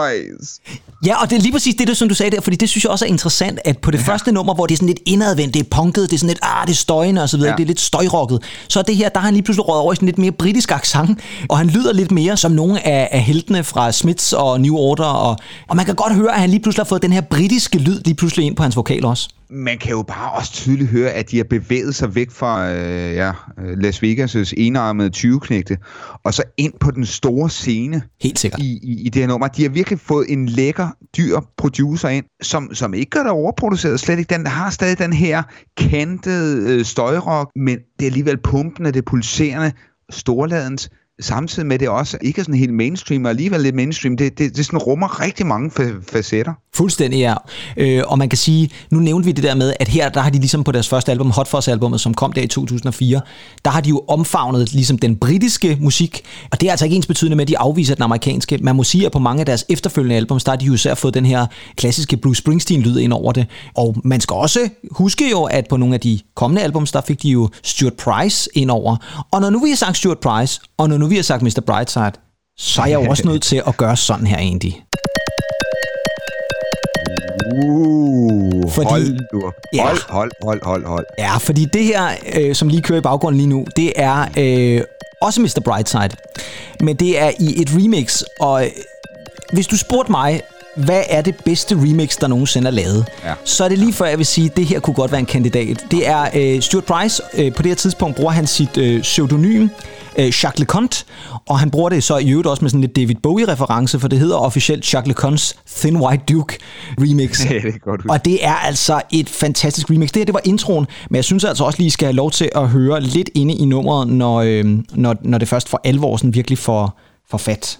eyes. Ja, og det er lige præcis det, som du sagde der, fordi det synes jeg også er interessant, at på det første nummer, hvor det er sådan lidt indadvendt, det er punket, det er sådan lidt, det er støjende og så videre, det er lidt støjrocket. Så det her, der har han lige pludselig røget over i sådan lidt mere britisk accent, og han lyder lidt mere som nogle af heltene fra Smiths og New Order, og man kan godt høre, at han lige pludselig har fået den her britiske lyd lige pludselig ind på hans vokal også. Man kan jo bare også tydeligt høre, at de har bevæget sig væk fra Las Vegas' enarmede 20-knægte, og så ind på den store scene. Helt sikkert. I det her nummer. De har virkelig fået en lækker, dyr producer ind, som ikke gør det overproduceret, slet ikke. Den har stadig den her kantede støjrock, men det er alligevel pumpende, det pulserende, storladens. Samtidig med det også ikke sådan helt mainstream, og alligevel lidt mainstream. Det sådan rummer rigtig mange facetter. Fuldstændig, ja. Og man kan sige, nu nævnte vi det der med, at her, der har de ligesom på deres første album, Hot Fuzz-albummet, som kom der i 2004, der har de jo omfavnet ligesom den britiske musik, og det er altså ikke ensbetydende med, at de afviser den amerikanske. Man må sige, at på mange af deres efterfølgende albums, der har de jo især fået den her klassiske Bruce Springsteen-lyd ind over det. Og man skal også huske jo, at på nogle af de kommende albums, der fik de jo Stuart Price ind over. Og når nu vi har sagt Stuart Price, og når nu vi har sagt Mr. Brightside, så er jeg jo også nødt til at gøre sådan her egentlig. Fordi, hold. Ja, fordi det her, som lige kører i baggrunden lige nu, det er også Mr. Brightside. Men det er i et remix, og hvis du spurgte mig, hvad er det bedste remix, der nogensinde er lavet? Ja. Så er det lige før, jeg vil sige, at det her kunne godt være en kandidat. Det er Stuart Price. På det her tidspunkt bruger han sit pseudonym, Jacques Lu Cont, og han bruger det så i øvrigt også med sådan lidt David Bowie-reference, for det hedder officielt Jacques Lu Conts Thin White Duke remix. Ja, det er godt. Og det er altså et fantastisk remix. Det her, det var introen, men jeg synes altså også lige, skal have lov til at høre lidt inde i nummeret, når det først for alvor sådan virkelig får fat.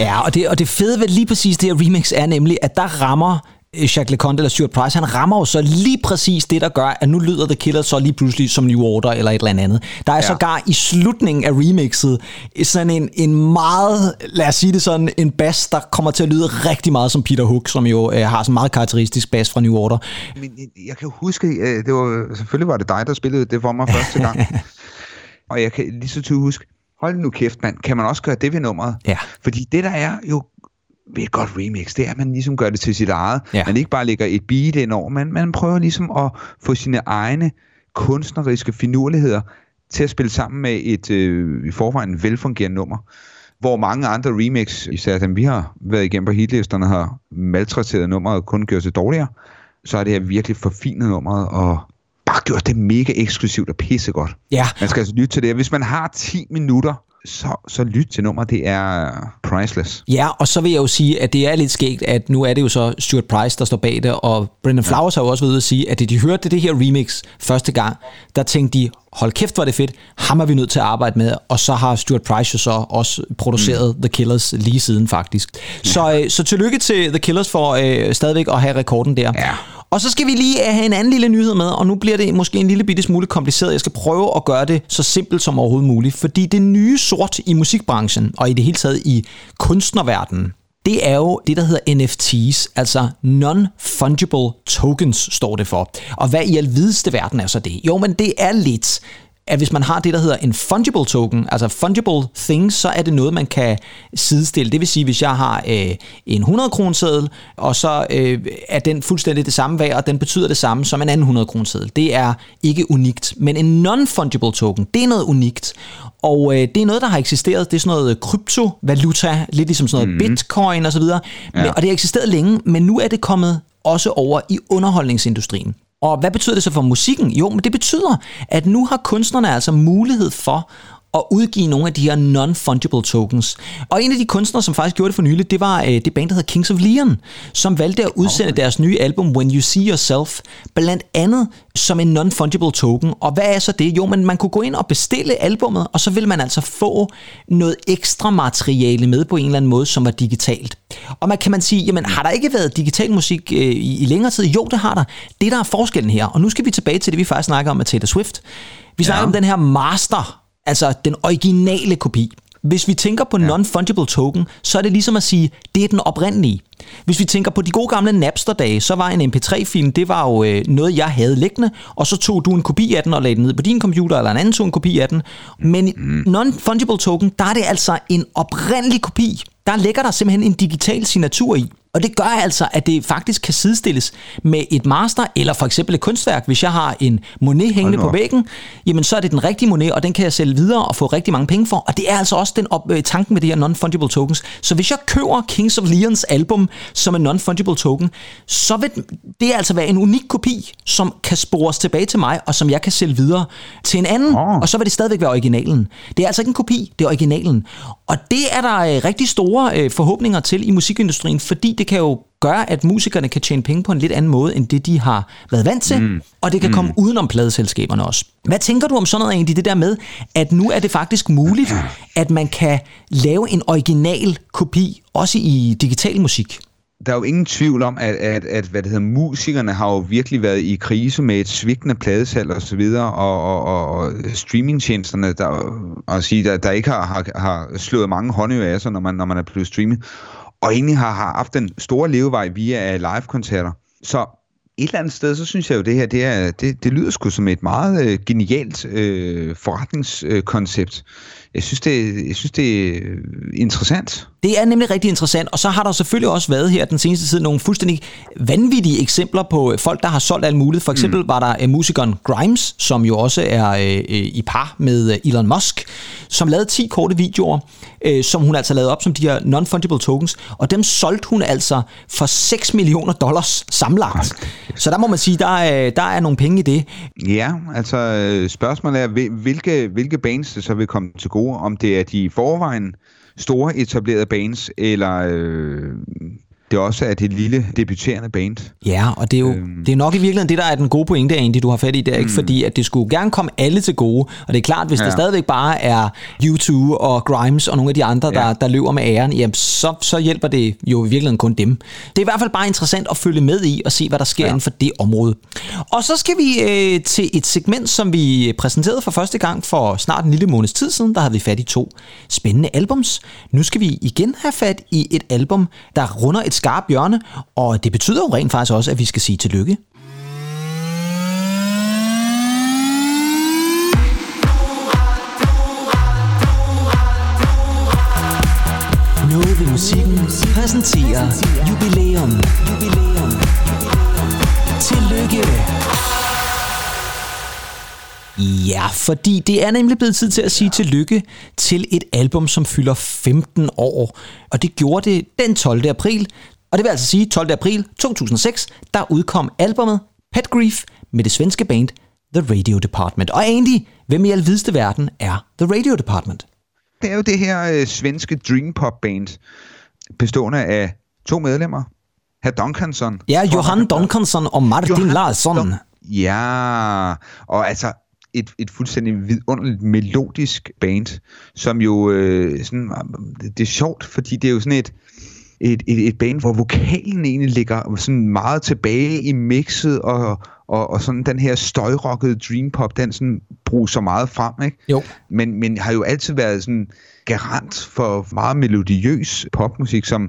Ja, og det fede ved lige præcis det her remix er nemlig, at der rammer Jacques Lu Cont eller Stuart Price, han rammer jo så lige præcis det, der gør, at nu lyder The Killers så lige pludselig som New Order eller et eller andet. Der er sågar i slutningen af remixet sådan en meget, lad os sige det sådan, en bass, der kommer til at lyde rigtig meget som Peter Hook, som jo har sådan en meget karakteristisk bass fra New Order. Men jeg kan jo huske, det var, selvfølgelig var det dig, der spillede det for mig første gang, og jeg kan lige så tydeligt huske, hold nu kæft, mand. Kan man også gøre det ved nummeret? Ja. Fordi det, der er jo ved et godt remix, det er, at man ligesom gør det til sit eget. Ja. Man ikke bare lægger et beat ind over, men man prøver ligesom at få sine egne kunstneriske finurligheder til at spille sammen med et i forvejen velfungerende nummer. Hvor mange andre remix, især dem vi har været igennem på hitlisterne, har maltrateret nummeret og kun gjort det dårligere, så er det her virkelig forfinet nummeret og bare gjort det mega eksklusivt og pissegodt. Ja. Man skal altså lytte til det. Hvis man har 10 minutter, så lyt til nummer, det er priceless. Ja, og så vil jeg jo sige, at det er lidt skægt, at nu er det jo så Stuart Price, der står bag det, og Brendan Flowers har jo også været ude at sige, at da de hørte det her remix første gang, der tænkte de, hold kæft, hvor er det fedt, ham er vi nødt til at arbejde med, og så har Stuart Price jo så også produceret The Killers lige siden faktisk. Så tillykke til The Killers for stadigvæk at have rekorden der. Ja. Og så skal vi lige have en anden lille nyhed med, og nu bliver det måske en lille bitte smule kompliceret. Jeg skal prøve at gøre det så simpelt som overhovedet muligt, fordi det nye sort i musikbranchen, og i det hele taget i kunstnerverdenen, det er jo det, der hedder NFTs, altså Non-Fungible Tokens, står det for. Og hvad i alvideste verden er så det? Jo, men det er lidt, at hvis man har det, der hedder en fungible token, altså fungible things, så er det noget, man kan sidestille. Det vil sige, hvis jeg har en 100-kroneseddel, og så er den fuldstændig det samme værd, og den betyder det samme som en anden 100-kroneseddel. Det er ikke unikt. Men en non-fungible token, det er noget unikt. Og det er noget, der har eksisteret. Det er sådan noget kryptovaluta, lidt ligesom sådan noget bitcoin osv. Ja. Og det har eksisteret længe, men nu er det kommet også over i underholdningsindustrien. Og hvad betyder det så for musikken? Jo, men det betyder, at nu har kunstnerne altså mulighed for at udgive nogle af de her non-fungible tokens. Og en af de kunstnere, som faktisk gjorde det for nylig, det var det band, der hedder Kings of Leon, som valgte at udsende deres nye album, When You See Yourself, blandt andet som en non-fungible token. Og hvad er så det? Jo, men man kunne gå ind og bestille albummet, og så ville man altså få noget ekstra materiale med på en eller anden måde, som var digitalt. Og man kan sige, jamen har der ikke været digital musik i længere tid? Jo, det har der. Det, der er forskellen her, og nu skal vi tilbage til det, vi faktisk snakker om med Taylor Swift. Vi snakker om den her master, altså den originale kopi. Hvis vi tænker på non-fungible token, så er det ligesom at sige, det er den oprindelige. Hvis vi tænker på de gode gamle Napster-dage, så var en MP3-film, det var jo noget, jeg havde liggende, og så tog du en kopi af den og lagde den ned på din computer, eller en anden tog en kopi af den. Men non-fungible token, der er det altså en oprindelig kopi. Der ligger der simpelthen en digital signatur i. Og det gør altså, at det faktisk kan sidestilles med et master, eller for eksempel et kunstværk. Hvis jeg har en Monet hængende på væggen, jamen så er det den rigtige Monet, og den kan jeg sælge videre og få rigtig mange penge for. Og det er altså også den tanken med de her non-fungible tokens. Så hvis jeg køber Kings of Leons album som en non-fungible token, så vil det altså være en unik kopi, som kan spores tilbage til mig, og som jeg kan sælge videre til en anden, og så vil det stadigvæk være originalen. Det er altså ikke en kopi, det er originalen. Og det er der rigtig store forhåbninger til i musikindustrien, fordi det kan jo gøre, at musikerne kan tjene penge på en lidt anden måde, end det, de har været vant til, og det kan komme udenom pladeselskaberne også. Hvad tænker du om sådan noget egentlig, det der med, at nu er det faktisk muligt, at man kan lave en original kopi, også i digital musik? Der er jo ingen tvivl om, at musikerne har jo virkelig været i krise med et svigtende pladesalg og så videre, og streamingtjenesterne, der ikke har slået mange håndøvelser, når man er blevet streamet, og egentlig har haft den store levevej via live-koncerter. Så et eller andet sted, så synes jeg jo, det her, det lyder sgu som et meget genialt forretningskoncept. Jeg synes, det er interessant. Det er nemlig rigtig interessant, og så har der selvfølgelig også været her den seneste tid nogle fuldstændig vanvittige eksempler på folk, der har solgt alt muligt. For eksempel var der musikeren Grimes, som jo også er i par med Elon Musk, som lavede 10 korte videoer, som hun altså lavede op som de her non-fungible tokens, og dem solgte hun altså for $6 million sammenlagt. Så der må man sige, der er nogle penge i det. Ja, altså spørgsmålet er, hvilke bands det så vil komme til gode, om det er de i forvejen store etablerede bands, eller det også er det lille debuterende band. Ja, og det er jo det er nok i virkeligheden det, der er den gode pointe egentlig, du har fat i der, ikke? Fordi at det skulle gerne komme alle til gode, og det er klart, hvis der stadigvæk bare er U2 og Grimes og nogle af de andre, der løber med æren, jamen så hjælper det jo i virkeligheden kun dem. Det er i hvert fald bare interessant at følge med i og se, hvad der sker inden for det område. Og så skal vi til et segment, som vi præsenterede for første gang for snart en lille måneds tid siden. Der havde vi fat i 2 spændende albums. Nu skal vi igen have fat i et album, der runder et skarp hjørne, og det betyder jo rent faktisk også, at vi skal sige tillykke. Noget ved musikken præsenterer jubilæum. Tillykke. Ja, fordi det er nemlig blevet tid til at sige tillykke til et album, som fylder 15 år. Og det gjorde det den 12. april. Og det vil altså sige, 12. april 2006, der udkom albumet Pet Grief med det svenske band The Radio Department. Og egentlig, hvem i alvideste verden er The Radio Department? Det er jo det her svenske dream pop band, bestående af 2 medlemmer. Herr Duncansson. Ja, Johan Duncansson og Martin Larsson. Ja, og altså et fuldstændig vidunderligt melodisk band, som jo sådan, det er sjovt, fordi det er jo sådan et band, hvor vokalen egentlig ligger sådan meget tilbage i mixet, og sådan den her støjrockede dreampop, den sådan bruges så meget frem, ikke? Jo. Men har jo altid været sådan garant for meget melodiøs popmusik, som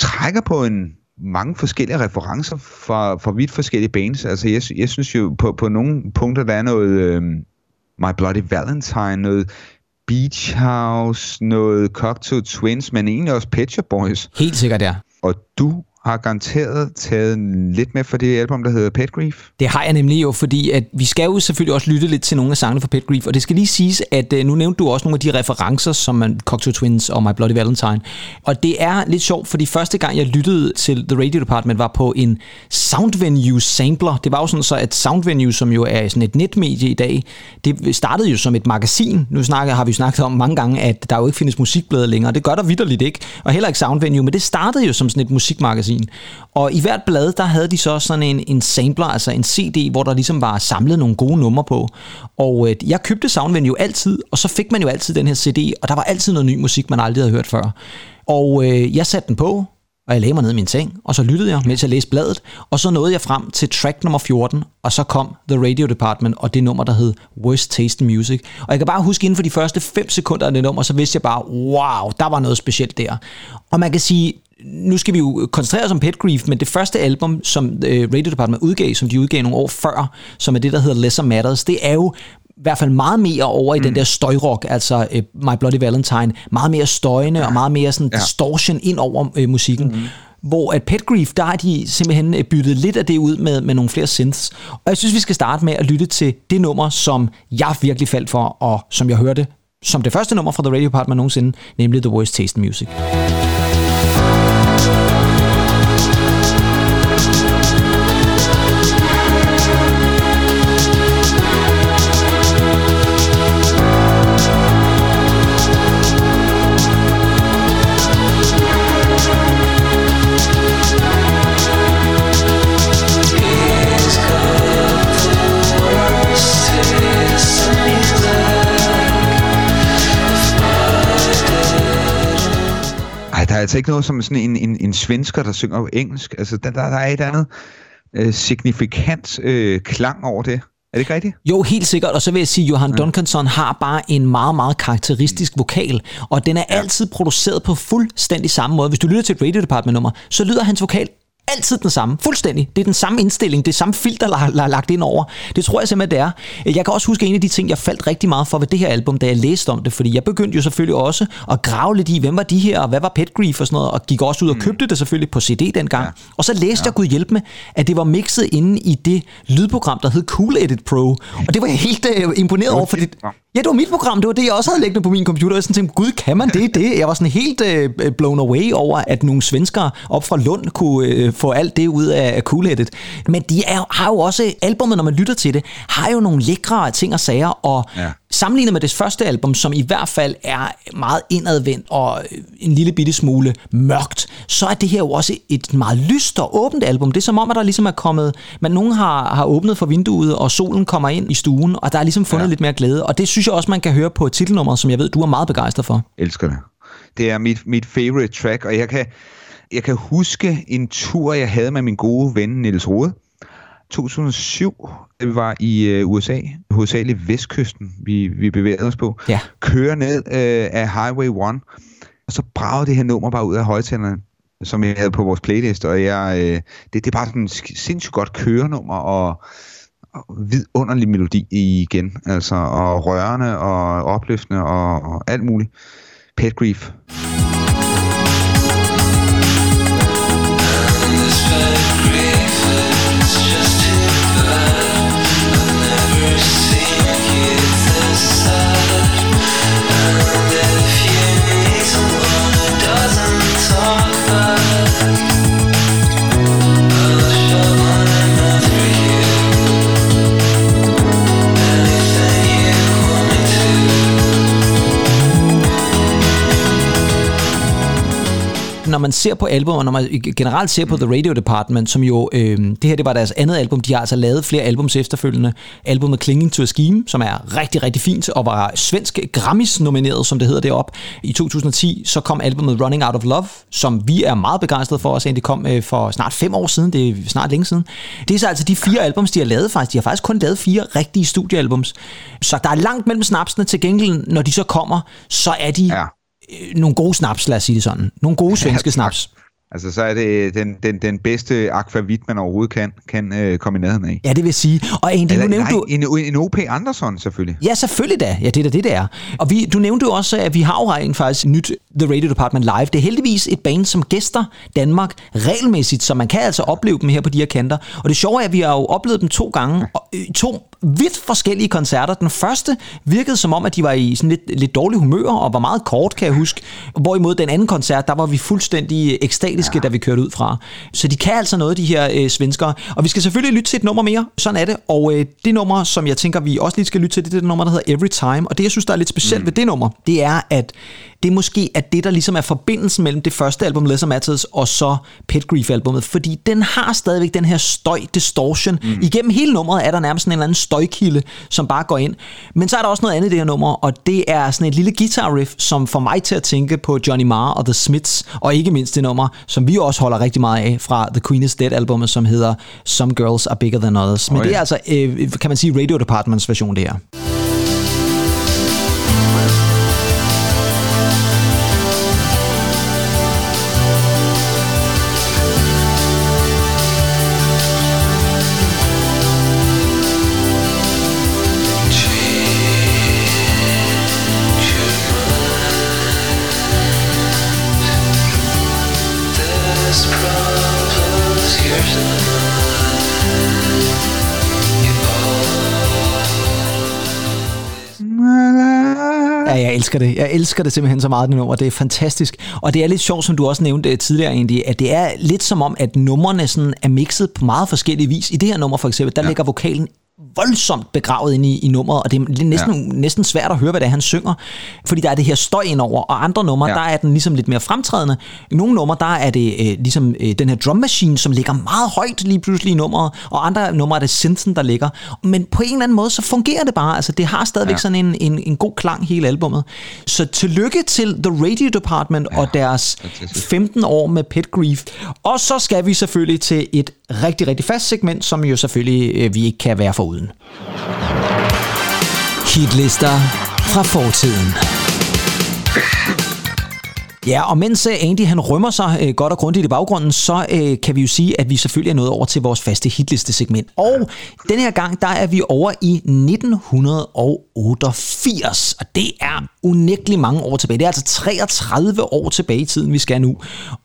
trækker på en mange forskellige referencer fra vidt forskellige bands. Altså jeg synes jo på nogle punkter, der er noget My Bloody Valentine, noget Beach House, noget Cocktail Twins, men egentlig også Pet Shop Boys. Helt sikkert, ja. Og du har garanteret taget lidt med for det album, der hedder Pet Grief. Det har jeg nemlig jo, fordi at vi skal jo selvfølgelig også lytte lidt til nogle af sangene fra Pet Grief, og det skal lige siges, at nu nævnte du også nogle af de referencer, som man Cocktail Twins og My Bloody Valentine, og det er lidt sjovt, fordi første gang, jeg lyttede til The Radio Department, var på en Soundvenue sampler. Det var jo sådan så, at Soundvenue, som jo er sådan et netmedie i dag, det startede jo som et magasin. Har vi snakket om mange gange, at der jo ikke findes musikblade længere, det gør der vitterligt ikke, og heller ikke Soundvenue, men det startede jo som sådan et musikmagasin. Og i hvert blad, der havde de så sådan en sampler, altså en CD, hvor der ligesom var samlet nogle gode numre på. Og jeg købte Soundvenue jo altid, og så fik man jo altid den her CD, og der var altid noget ny musik, man aldrig havde hørt før. Og jeg satte den på, og jeg lagde mig ned i min seng, og så lyttede jeg, mens jeg læste bladet, og så nåede jeg frem til track nummer 14, og så kom The Radio Department, og det nummer, der hed Worst Tasting Music. Og jeg kan bare huske, inden for de første 5 sekunder af det nummer, så vidste jeg bare, wow, der var noget specielt der. Og man kan sige, nu skal vi jo koncentrere os om Pet Grief, men det første album, som Radio Department udgav, som de udgav nogle år før, som er det, der hedder Lesser Matters, det er jo i hvert fald meget mere over i den der støjrock, altså My Bloody Valentine, meget mere støjende og meget mere sådan distortion ind over musikken. Hvor at Pet Grief, der har de simpelthen byttet lidt af det ud med nogle flere synths. Og jeg synes, vi skal starte med at lytte til det nummer, som jeg virkelig faldt for, og som jeg hørte som det første nummer fra The Radio Department nogensinde, nemlig The Worst Tasting Music. Altså ikke noget som sådan en svensker, der synger engelsk. Altså, der er et andet signifikant klang over det. Er det ikke rigtigt? Jo, helt sikkert. Og så vil jeg sige, at Johan Duncanson har bare en meget, meget karakteristisk vokal. Og den er altid produceret på fuldstændig samme måde. Hvis du lytter til et Radio Department-nummer, så lyder hans vokal altid den samme, fuldstændig. Det er den samme indstilling, det er samme filter, der er lagt ind over. Det tror jeg simpelthen, det er. Jeg kan også huske en af de ting, jeg faldt rigtig meget for ved det her album, da jeg læste om det, fordi jeg begyndte jo selvfølgelig også at grave lidt i, hvem var de her, og hvad var Pet Grief og sådan noget, og gik også ud og købte det selvfølgelig på CD dengang. Ja. Og så læste jeg, Gud hjælp med, at det var mixet inde i det lydprogram, der hed Cool Edit Pro, og det var jeg helt imponeret over, fordi det var mit program, det var det, jeg også havde liggende på min computer, og jeg sådan tænkte, gud, kan man det? Jeg var sådan helt blown away over, at nogle svenskere op fra Lund kunne få alt det ud af Cool Edit. Men de har jo også, albumet, når man lytter til det, har jo nogle lækre ting og sager, og sammenlignet med det første album, som i hvert fald er meget indadvendt og en lille bitte smule mørkt, så er det her jo også et meget lyst og åbent album. Det er som om, at der ligesom er kommet, men nogen har åbnet for vinduet, og solen kommer ind i stuen, og der er ligesom fundet lidt mere glæde, og det synes jeg også, man kan høre på titelnummeret, som jeg ved, du er meget begejstret for. Jeg elsker det. Det er mit favorite track, og jeg kan huske en tur, jeg havde med min gode ven Niels Rode. 2007, vi var i USA, hovedsageligt Vestkysten, vi bevægede os på. Ja. Kører ned af Highway 1, og så bragede det her nummer bare ud af højtalerne, som jeg havde på vores playlist, og det er bare sådan et sindssygt godt kørenummer, og vidunderlig melodi igen, altså, og rørende, og opløftende, og alt muligt. Pet Grief. man ser på albumet, når man generelt ser på The Radio Department, som jo, det her det var deres andet album, de har altså lavet flere albums efterfølgende. Albumet Clinging to a Scheme, som er rigtig, rigtig fint, og var svensk Grammys nomineret, som det hedder derop. I 2010, så kom albumet Running Out of Love, som vi er meget begejstrede for, og det kom for snart 5 år siden, det er snart længe siden. Det er så altså de 4 albums, de har lavet faktisk. De har faktisk kun lavet 4 rigtige studiealbums. Så der er langt mellem snapsene. Til gengæld, når de så kommer, så er de nogle gode snaps, lad os sige det sådan. Nogle gode svenske snaps. Altså, så er det den bedste akvavit, man overhovedet kan komme i nærheden af. Ja, det vil sige. Og egentlig, eller, en O.P. Andersson, selvfølgelig. Ja, selvfølgelig da. Ja, det er det er. Og du nævnte jo også, at vi har jo rent faktisk nyt The Radio Department Live. Det er heldigvis et band, som gæster Danmark regelmæssigt, så man kan altså opleve dem her på de her kanter. Og det sjove er, at vi har jo oplevet dem 2 gange, og 2 vidt forskellige koncerter. Den første virkede som om, at de var i sådan lidt dårlig humør, og var meget kort, kan jeg huske. Hvorimod den anden koncert, der var vi fuldstændig ekstatiske, da vi kørte ud fra. Så de kan altså noget, de her svenskere. Og vi skal selvfølgelig lytte til et nummer mere, sådan er det. Og det nummer, som jeg tænker, vi også lige skal lytte til, det er det nummer, der hedder Every Time. Og det, jeg synes, der er lidt specielt ved det nummer, det er, at det måske er det, der ligesom er forbindelsen mellem det første album, Lesser Matters, og så Pet Grief-albummet. Fordi den har stadigvæk den her støj, distortion. Igennem hele nummeret er der nærmest en eller anden støjkilde, som bare går ind. Men så er der også noget andet i det her nummer, og det er sådan et lille guitar riff, som får mig til at tænke på Johnny Marr og The Smiths, og ikke mindst det nummer, som vi også holder rigtig meget af fra The Queen Is Dead-albummet, som hedder Some Girls Are Bigger Than Others. Men det er altså, kan man sige, Radio Departments version, det her. Jeg elsker det simpelthen så meget, det nummer. Det er fantastisk. Og det er lidt sjovt, som du også nævnte tidligere egentlig, at det er lidt som om, at numrene sådan er mixet på meget forskellige vis. I det her nummer for eksempel, der ligger vokalen voldsomt begravet inde i nummeret, og det er næsten svært at høre, hvad det er, han synger, fordi der er det her støj indover, og andre numre, der er den ligesom lidt mere fremtrædende. I nogle numre, der er det ligesom den her drummaskine, som ligger meget højt lige pludselig i nummeret, og andre numre er det synthen, der ligger. Men på en eller anden måde, så fungerer det bare. Altså, det har stadigvæk sådan en god klang, hele albummet. Så tillykke til The Radio Department og deres 15 år med Pet Grief. Og så skal vi selvfølgelig til et rigtig, rigtig fast segment, som jo selvfølgelig vi ikke kan være foruden. Hitlister fra fortiden. Ja, og mens Andy han rømmer sig godt og grundigt i baggrunden, så kan vi jo sige, at vi selvfølgelig er nået over til vores faste hitlistesegment. Og den her gang, der er vi over i 1988, og det er unægtelig mange år tilbage. Det er altså 33 år tilbage i tiden, vi skal nu.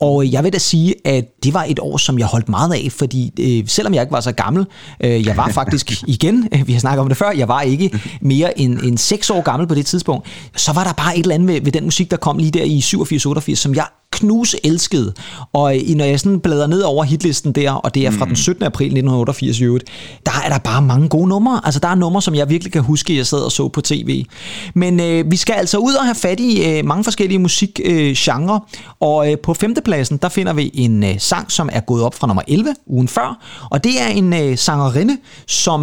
Og jeg vil da sige, at det var et år, som jeg holdt meget af, fordi selvom jeg ikke var så gammel, jeg var faktisk igen, vi har snakket om det før, jeg var ikke mere end 6 år gammel på det tidspunkt, så var der bare et eller andet ved den musik, der kom lige der i 87-88, som jeg knuselskede. Og når jeg sådan bladrer ned over hitlisten der, og det er fra den 17. april 1988, der er der bare mange gode numre. Altså, der er numre, som jeg virkelig kan huske, jeg sad og så på tv. Men vi skal altså ud og have fat i mange forskellige musikgenre. Og på 5. pladsen, der finder vi en sang, som er gået op fra nummer 11 ugen før. Og det er en sangerinde, som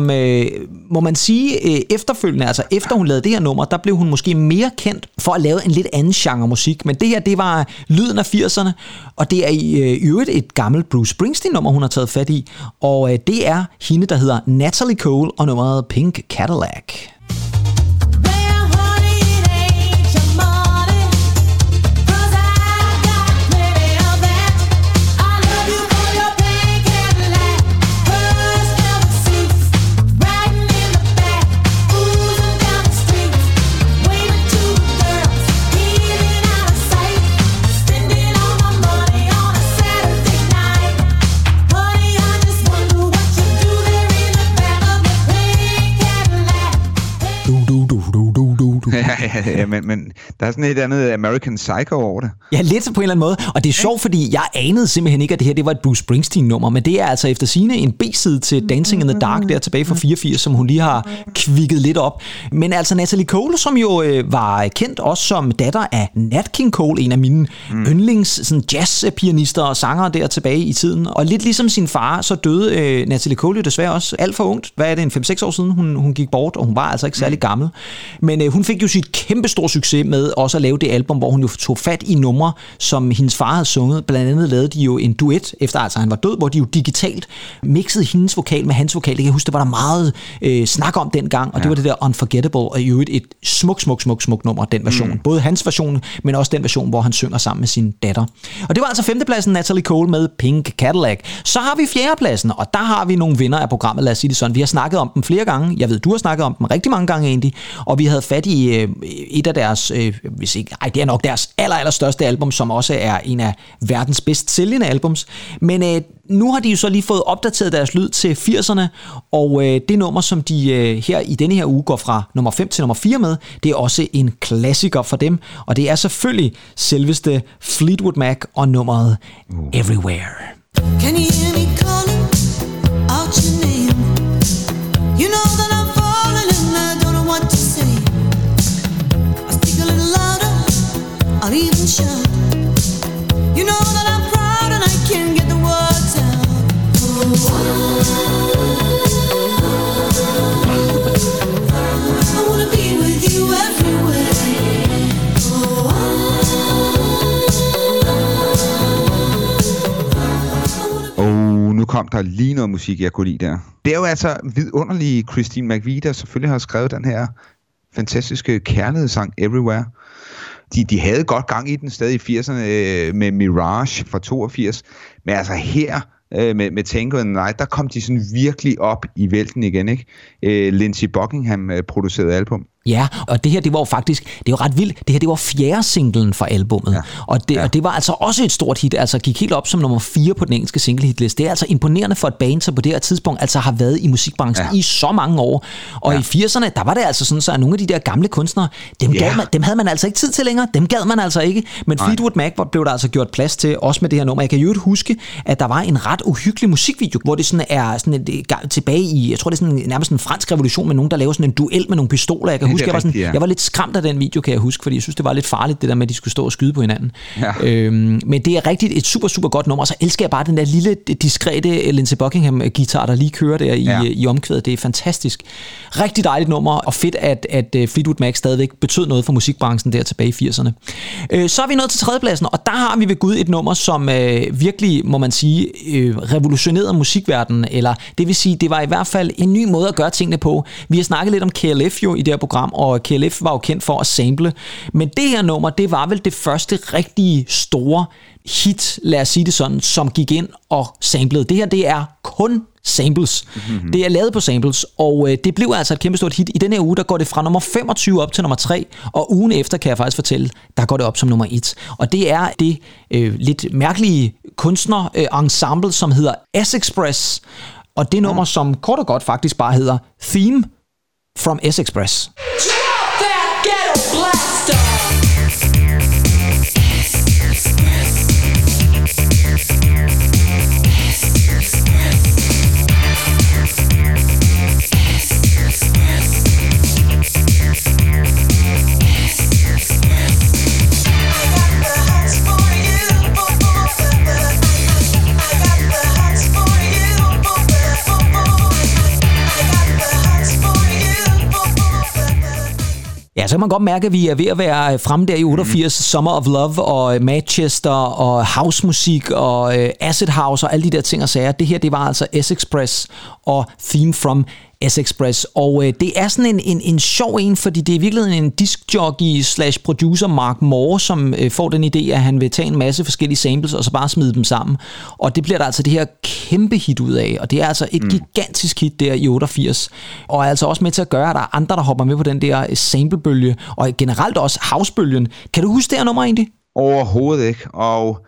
må man sige efterfølgende, altså efter hun lavede det her nummer, der blev hun måske mere kendt for at lave en lidt anden genre musik. Men det her, det var lyden af 80'erne, og det er i øvrigt et gammelt Bruce Springsteen-nummer, hun har taget fat i. Og det er hende, der hedder Natalie Cole, og nummeret Pink Cadillac. Ja, men der er sådan et andet American Psycho over det. Ja, lidt på en eller anden måde. Og det er sjovt, fordi jeg anede simpelthen ikke, at det her det var et Bruce Springsteen-nummer, men det er altså efter sine en B-side til Dancing in the Dark, der tilbage fra 84, som hun lige har kvikket lidt op. Men altså Natalie Cole, som jo var kendt også som datter af Nat King Cole, en af mine yndlings jazzpianister og sangere der tilbage i tiden. Og lidt ligesom sin far, så døde Natalie Cole desværre også alt for ungt. Hvad er det, en 5-6 år siden hun gik bort, og hun var altså ikke særlig gammel. Men hun fik jo sit kæmpestore succes med også at lave det album, hvor hun jo tog fat i numre, som hendes far havde sunget. Blandt andet lavede de jo en duet, efter altså han var død, hvor de jo digitalt mixede hendes vokal med hans vokal. Jeg kan huske, det var der meget snak om dengang, og det var det der Unforgettable, og i øvrigt et smuk nummer, den version. Både hans version, men også den version, hvor han synger sammen med sin datter. Og det var altså femtepladsen Natalie Cole med Pink Cadillac. Så har vi fjerdepladsen, og der har vi nogle vinder af programmet, lad os sige det sådan. Vi har snakket om dem flere gange. Jeg ved, du har snakket om dem rigtig mange gange egentlig, og vi havde fat i et af deres, hvis ikke, det er nok deres allerstørste album, som også er en af verdens bedst sælgende albums. Men nu har de jo så lige fået opdateret deres lyd til 80'erne, og det nummer, som de her i denne her uge går fra nummer 5 til nummer 4 med, det er også en klassiker for dem, og det er selvfølgelig selveste Fleetwood Mac og nummeret Everywhere. Can you hear me calling out your name? You know that I'm falling and I don't know what to say. I speak a little louder, I'll even shout. You know that I'm proud and I can't get the words out. I wanna be with you everywhere. Nu kom der lige noget musik, jeg kunne lide der. Det er jo altså vidunderlige Christine McVie, der selvfølgelig har skrevet den her fantastiske kærlighedssang Everywhere. De havde godt gang i den stadig i 80'erne med Mirage fra 82. Men altså her med Tango and Night, der kom de sådan virkelig op i vælten igen, ikke? Lindsey Buckingham producerede album. Ja, og det her, det var jo faktisk, det var ret vildt, det her, det var fjerde singlen fra albummet, og det var altså også et stort hit, altså gik helt op som nummer 4 på den engelske singlehitliste. Det er altså imponerende for et band, som på det her tidspunkt altså har været i musikbranchen i så mange år, og i 80'erne, der var det altså sådan, så nogle af de der gamle kunstnere, dem havde man altså ikke tid til længere, dem gad man altså ikke, men Fleetwood Mac blev der altså gjort plads til, også med det her nummer. Jeg kan jo huske, at der var en ret uhyggelig musikvideo, hvor det sådan er sådan et, tilbage i, jeg tror det er sådan, nærmest en fransk revolution med nogen, der laver sådan en duel med nogle pistoler, jeg var lidt skræmt af den video, kan jeg huske, fordi jeg synes, det var lidt farligt, det der med, at de skulle stå og skyde på hinanden. Ja. Men det er rigtigt et super godt nummer, og så elsker jeg bare den der lille, diskrete Lindsey Buckingham-guitar, der lige kører der i omkvædet. Det er fantastisk. Rigtig dejligt nummer, og fedt, at Fleetwood Mac stadigvæk betød noget for musikbranchen der tilbage i 80'erne. Så er vi nået til tredjepladsen, og der har vi ved Gud et nummer, som virkelig, må man sige, revolutionerede musikverdenen, eller det vil sige, det var i hvert fald en ny måde at gøre tingene på. Vi har snakket lidt om KLF jo i det her program, og KLF var jo kendt for at sample. Men det her nummer, det var vel det første rigtige store hit, lad os sige det sådan, som gik ind og samplede. Det her, det er kun samples. Mm-hmm. Det er lavet på samples, og det blev altså et kæmpestort hit. I den her uge, der går det fra nummer 25 op til nummer 3, og ugen efter, kan jeg faktisk fortælle, der går det op som nummer 1. Og det er det lidt mærkelige kunstner-ensemble, som hedder S-Express, og det nummer, som kort og godt faktisk bare hedder Theme from S-Express. Ja, så kan man godt mærke, at vi er ved at være fremme der i 88, Summer of Love og Manchester og housemusik og acid house og alle de der ting og sager. Det her, det var altså S-Express og Theme from S-Express, og det er sådan en sjov en, fordi det er virkelig en discjockey/producer Mark Moore, som får den idé, at han vil tage en masse forskellige samples og så bare smide dem sammen, og det bliver der altså det her kæmpe hit ud af, og det er altså et gigantisk hit der i 88, og er altså også med til at gøre, at der er andre, der hopper med på den der samplebølge, og generelt også housebølgen. Kan du huske det her nummer egentlig? Overhovedet ikke, og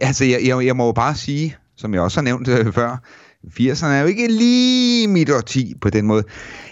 altså jeg må jo bare sige, som jeg også har nævnt før, 80'erne er jo ikke lige mit årti på den måde,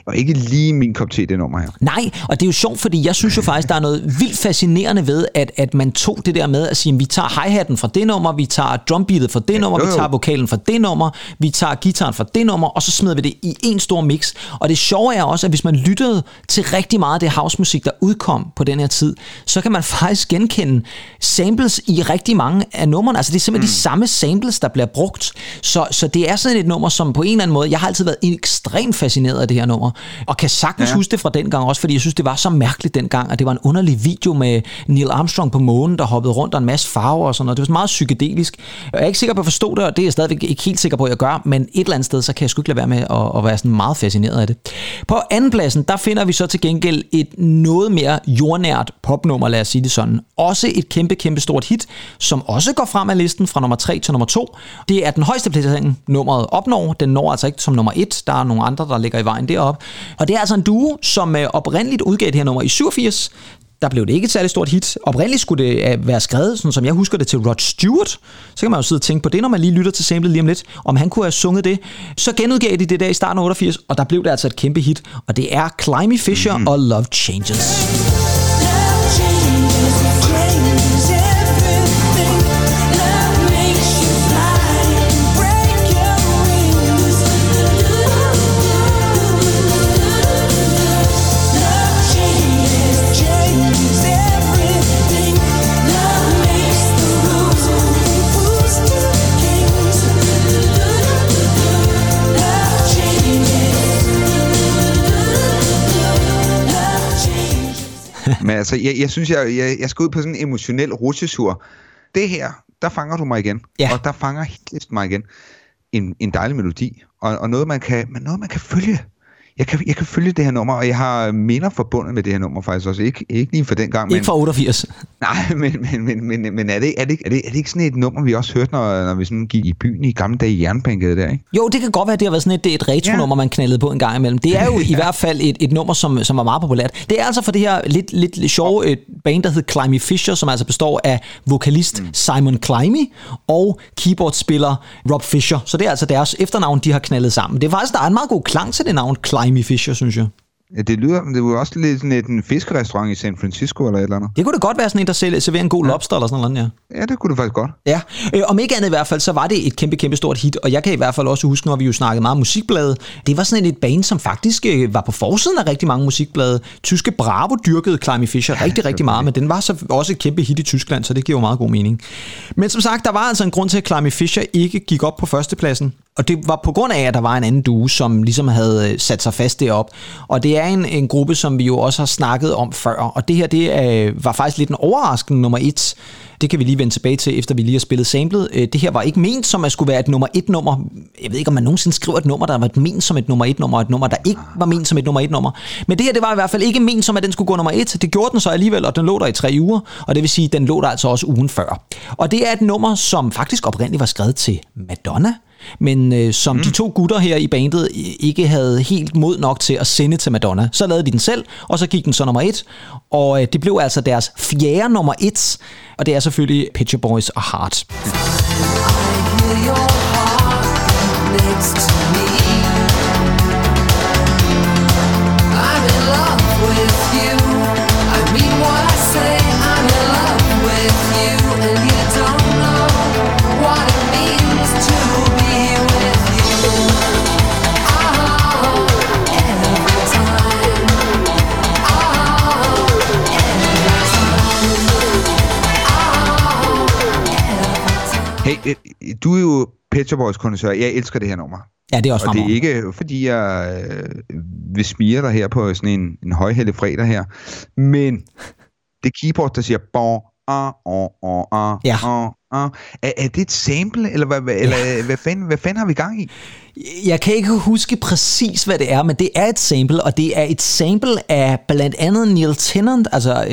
og ikke lige min kop te, det nummer her. Nej, og det er jo sjovt, fordi jeg synes jo faktisk, der er noget vildt fascinerende ved, at man tog det der med at sige, vi tager hi-hatten fra det nummer, vi tager drumbeatet fra det nummer, vi tager vokalen fra det nummer, vi tager gitaren fra det nummer, og så smider vi det i en stor mix. Og det sjove er også, at hvis man lyttede til rigtig meget af det housemusik, der udkom på den her tid, så kan man faktisk genkende samples i rigtig mange af numrene. Altså det er simpelthen de samme samples, der bliver brugt. Så det er sådan et nummer, som på en eller anden måde, jeg har altid været ekstremt fascineret af det her nummer, og kan sagtens huske det fra dengang også, fordi jeg synes, det var så mærkeligt dengang, og det var en underlig video med Neil Armstrong på månen, der hoppede rundt og en masse farver og sådan noget. Det var meget psykedelisk. Jeg er ikke sikker på at forstå det, og det er jeg stadigvæk ikke helt sikker på, at jeg gør, men et eller andet sted, så kan jeg sgu ikke lade være med at være sådan meget fascineret af det. På andenpladsen, der finder vi så til gengæld et noget mere jordnært popnummer, lad os sige det sådan. Også et kæmpe, kæmpe stort hit, som også går frem af listen fra nummer 3 til nummer 2. Det er den højeste placering, nummeret opnår. Den når altså ikke som nummer 1. Der er nogle andre, der ligger i vejen deroppe. Og det er altså en duo, som oprindeligt udgav det her nummer i 87. Der blev det ikke et særligt stort hit. Oprindeligt skulle det være skrevet, sådan som jeg husker det, til Rod Stewart. Så kan man jo sidde og tænke på det, når man lige lytter til samplet lige om lidt, om han kunne have sunget det. Så genudgav de det der i starten af 88, og der blev det altså et kæmpe hit. Og det er Climie Fisher og Love Changes. Men altså, jeg synes, jeg skal ud på sådan en emotionel rutsjesur. Det her, der fanger du mig igen. Ja. Og der fanger hitlisten mig igen. En dejlig melodi. Og noget, man kan følge. Jeg kan følge det her nummer, og jeg har minder forbundet med det her nummer faktisk også. Ikke lige for dengang. Ikke fra 88. Nej, men er det ikke sådan et nummer, vi også hørte, når vi sådan gik i byen i gamle dage i jernbænket der, ikke? Jo, det kan godt være, at det har været sådan et retronummer, man knaldede på en gang imellem. Det er jo i hvert fald et nummer, som var meget populært. Det er altså for det her lidt sjove band, der hedder Climie Fisher, som altså består af vokalist Simon Climie og keyboardspiller Rob Fisher. Så det er altså deres efternavn, de har knaldet sammen. Det er faktisk, der er en meget god klang til det navn, Climie Fisher, synes jeg. Ja, det var også lidt sådan en fiskerestaurant i San Francisco eller et eller andet. Det kunne det godt være sådan en, der serverer en god lobster eller sådan noget, ja. Ja, det kunne det faktisk godt. Ja, om ikke andet i hvert fald, så var det et kæmpe, kæmpe stort hit, og jeg kan i hvert fald også huske, når vi jo snakkede meget om musikblade, det var sådan et band, som faktisk var på forsiden af rigtig mange musikblade. Tyske Bravo dyrkede Climie Fisher rigtig meget, men den var så også et kæmpe hit i Tyskland, så det giver jo meget god mening. Men som sagt, der var altså en grund til, at Climie Fisher ikke gik op på førstepladsen. Og det var på grund af, at der var en anden duo, som ligesom havde sat sig fast derop. Og det er en gruppe, som vi jo også har snakket om før. Og det her, det var faktisk lidt en overraskende nummer 1. Det kan vi lige vende tilbage til, efter vi lige har spillet samplet. Det her var ikke ment som, at skulle være et nummer 1-nummer. Jeg ved ikke, om man nogensinde skriver et nummer, der var ment som et nummer 1-nummer, og et nummer, der ikke var ment som et nummer 1-nummer. Men det her, det var i hvert fald ikke ment som, at den skulle gå nummer 1. Det gjorde den så alligevel, og den lå der i 3 uger. Og det vil sige, den lå der altså også ugen før. Og det er et nummer, som faktisk oprindeligt var skrevet til Madonna, men som de to gutter her i bandet ikke havde helt mod nok til at sende til Madonna. Så lavede de den selv, og så gik den så nummer 1, og det blev altså deres fjerde nummer 1, og det er selvfølgelig Pet Shop Boys og Heart. Hey, du er jo Pet Shop Boys kondensør. Jeg elsker det her nummer. Ja, det er også fremragende. Og det er ikke, fordi jeg vil smire dig her på sådan en højhellig fredag her. Men det keyboard, der siger... Er det et sample, eller hvad fanden har vi gang i? Jeg kan ikke huske præcis, hvad det er, men det er et sample, og det er et sample af blandt andet Neil Tennant, altså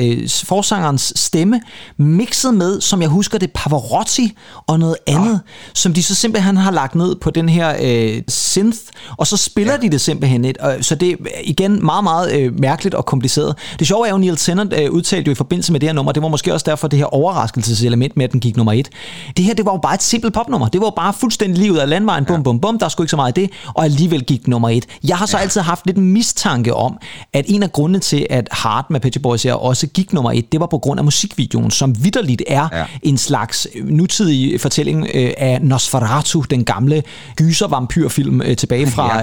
forsangerens stemme, mixet med, som jeg husker det, Pavarotti og noget andet, som de så simpelthen har lagt ned på den her synth, og så spiller de det simpelthen lidt. Så det er igen meget, meget mærkeligt og kompliceret. Det sjove er jo, Neil Tennant udtalte jo i forbindelse med det her nummer, det var måske også derfor det her overraskelseselement med, at den gik nummer 1. Det her, det var jo bare et simpelt popnummer. Det var jo bare fuldstændig lige ud af landvejen, bum, bum, bum. Der skulle ikke så meget af det, og alligevel gik nummer 1. Jeg har så altid haft lidt mistanke om, at en af grundene til, at Heart med Pet Shop Boys også gik nummer 1, det var på grund af musikvideoen, som vitterligt er en slags nutidig fortælling af Nosferatu, den gamle gyser-vampyrfilm tilbage fra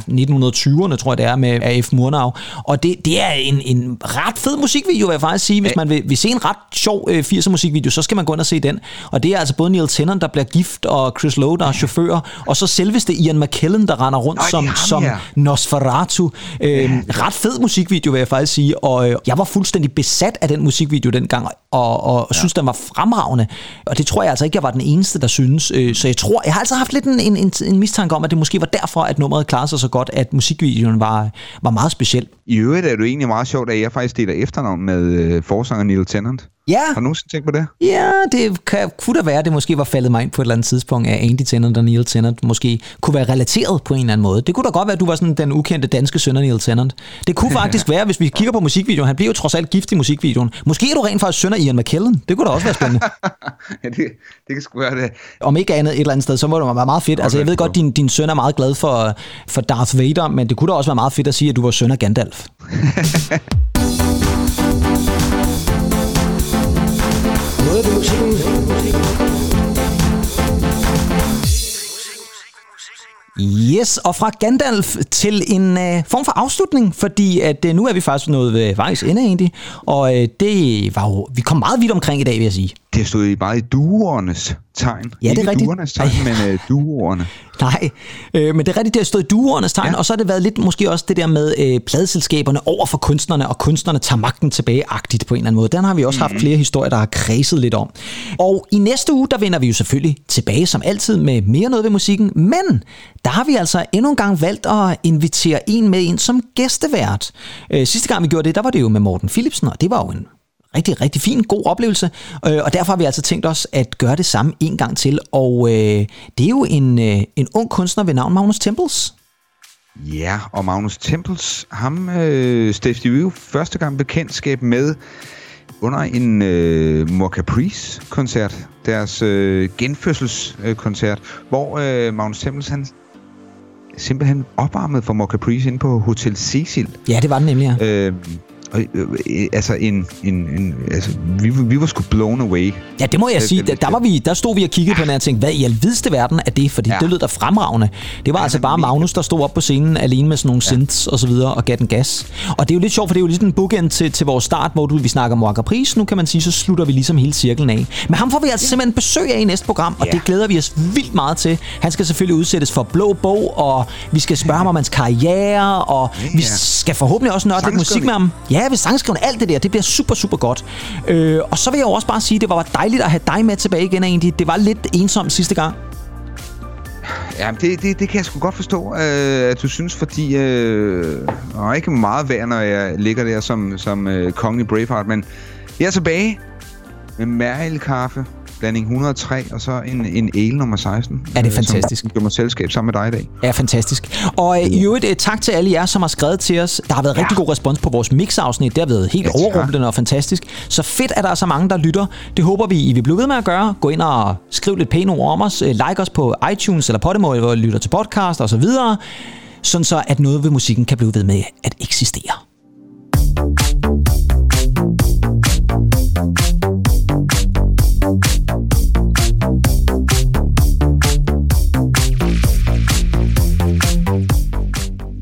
1920'erne, tror jeg det er, med A.F. Murnau. Og det er en ret fed musikvideo, vil jeg faktisk sige. Hvis man vil se en ret sjov 80'er musikvideo, så skal man gå ind og se den. Og det er altså både Neil Tennant, der bliver gift, og Chris Lowe, der er chauffør, og så selveste Ian McKellen, der render rundt som Nosferatu. Ret fed musikvideo, vil jeg faktisk sige. Og jeg var fuldstændig besat af den musikvideo dengang, og synes, den var fremragende. Og det tror jeg altså ikke, jeg var den eneste, der synes. Så jeg har altså haft lidt en mistanke om, at det måske var derfor, at nummeret klarede sig så godt, at musikvideoen var meget speciel. I øvrigt er du egentlig meget sjovt, at jeg faktisk deler efternavn med forsanger Neil Tennant. Ja. Har du nogensinde tænkt på det? Ja, det kunne da være, at det måske var faldet mig ind på et eller andet tidspunkt, at Andy Tennant og Neil Tennant måske kunne være relateret på en eller anden måde. Det kunne da godt være, at du var sådan den ukendte danske søn af Neil Tennant. Det kunne faktisk være, hvis vi kigger på musikvideoen. Han bliver jo trods alt gift i musikvideoen. Måske er du rent faktisk søn af Ian McKellen. Det kunne da også være spændende. Ja, det kan sgu være det. Om ikke andet et eller andet sted, så må det være meget fedt. Altså, jeg ved godt, din søn er meget glad for Darth Vader, men det kunne da også være meget fedt at sige, at du var søn af Gandalf. Yes, og fra Gandalf til en form for afslutning, fordi at nu er vi faktisk nået ved vejs ende egentlig, og det var jo, vi kom meget vidt omkring i dag, vil jeg sige. Det stod i meget i duernes tegn. Ja, det er rigtigt. Duernes tegn, men duerne. Nej, men det er rigtigt, det har stået i duernes tegn, og så har det været lidt måske også det der med pladeselskaberne over for kunstnerne, og kunstnerne tager magten tilbage-agtigt på en eller anden måde. Den har vi også haft flere historier, der har kredset lidt om. Og i næste uge, der vender vi jo selvfølgelig tilbage som altid med mere noget ved musikken, men der har vi altså endnu en gang valgt at invitere en med ind som gæstevært. Sidste gang vi gjorde det, der var det jo med Morten Philipsen, og det var jo en rigtig, rigtig fin, god oplevelse, og derfor har vi altså tænkt os at gøre det samme en gang til, og det er jo en ung kunstner ved navn Magnus Tempels. Ja, og Magnus Tempels, ham stiftede vi jo første gang bekendtskab med under en Moak Caprice-koncert, deres genfødselskoncert, hvor Magnus Tempels, han simpelthen opvarmede for Moak Caprice inde på Hotel Cecil. Ja, det var den nemlig, ja. Altså vi var sgu blown away. Ja, det må jeg sige. Der stod vi og kiggede på den og tænkte, hvad i alvideste verden er det? Fordi det lød da fremragende. Det var altså bare Magnus, der stod op på scenen alene med sådan nogle synths og så videre og gav den gas. Og det er jo lidt sjovt, for det er jo lidt en bookend til vores start, hvor vi snakker Moak Caprice. Nu kan man sige, så slutter vi ligesom hele cirklen af. Men ham får vi altså simpelthen besøg af i næste program, og det glæder vi os vildt meget til. Han skal selvfølgelig udsættes for Blå Bog, og vi skal spørge ham om hans karriere, og vi skal forhåbentlig også nørde lidt musik med ham. Ja, ved sangskrivende, alt det der, det bliver super, super godt. Og så vil jeg også bare sige, det var dejligt at have dig med tilbage igen egentlig. Det var lidt ensomt sidste gang. Jamen, det kan jeg sgu godt forstå, at du synes, fordi jeg er ikke meget værd, når jeg ligger der som kongen i Braveheart, men jeg er tilbage med mærelkaffe, blanding 103, og så en ale nummer 16. Ja, det er fantastisk. Som gør mig selskab sammen med dig i dag. Ja, fantastisk. Og i øvrigt, tak til alle jer, som har skrevet til os. Der har været rigtig god respons på vores mix-afsnit. Det har været helt overrumplende og fantastisk. Så fedt, at der er så mange, der lytter. Det håber vi, I vil blive ved med at gøre. Gå ind og skriv lidt pæne ord om os. Like os på iTunes eller Podimo, hvor I lytter til podcast og så videre. Sådan så, at noget ved musikken kan blive ved med at eksistere.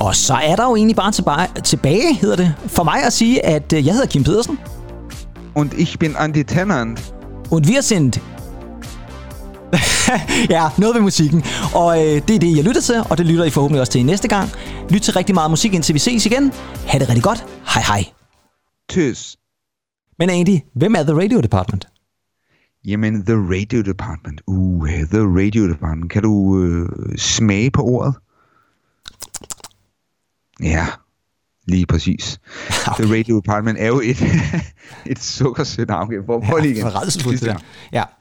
Og så er der jo egentlig bare tilbage, hedder det, for mig at sige, at jeg hedder Kim Pedersen. Und ich bin Andy Tennant. Und wir sind... ja, noget ved musikken. Og det er det, jeg lytter til, og det lytter I forhåbentlig også til næste gang. Lyt til rigtig meget musik, indtil vi ses igen. Ha' det rigtig godt. Hej hej. Tøs. Men Andy, hvem er The Radio Department? Jamen, The Radio Department. The Radio Department. Kan du smage på ordet? Ja, lige præcis. Okay. The Radio Department er jo et sukkersødt afgave. Prøv lige igen. Ja,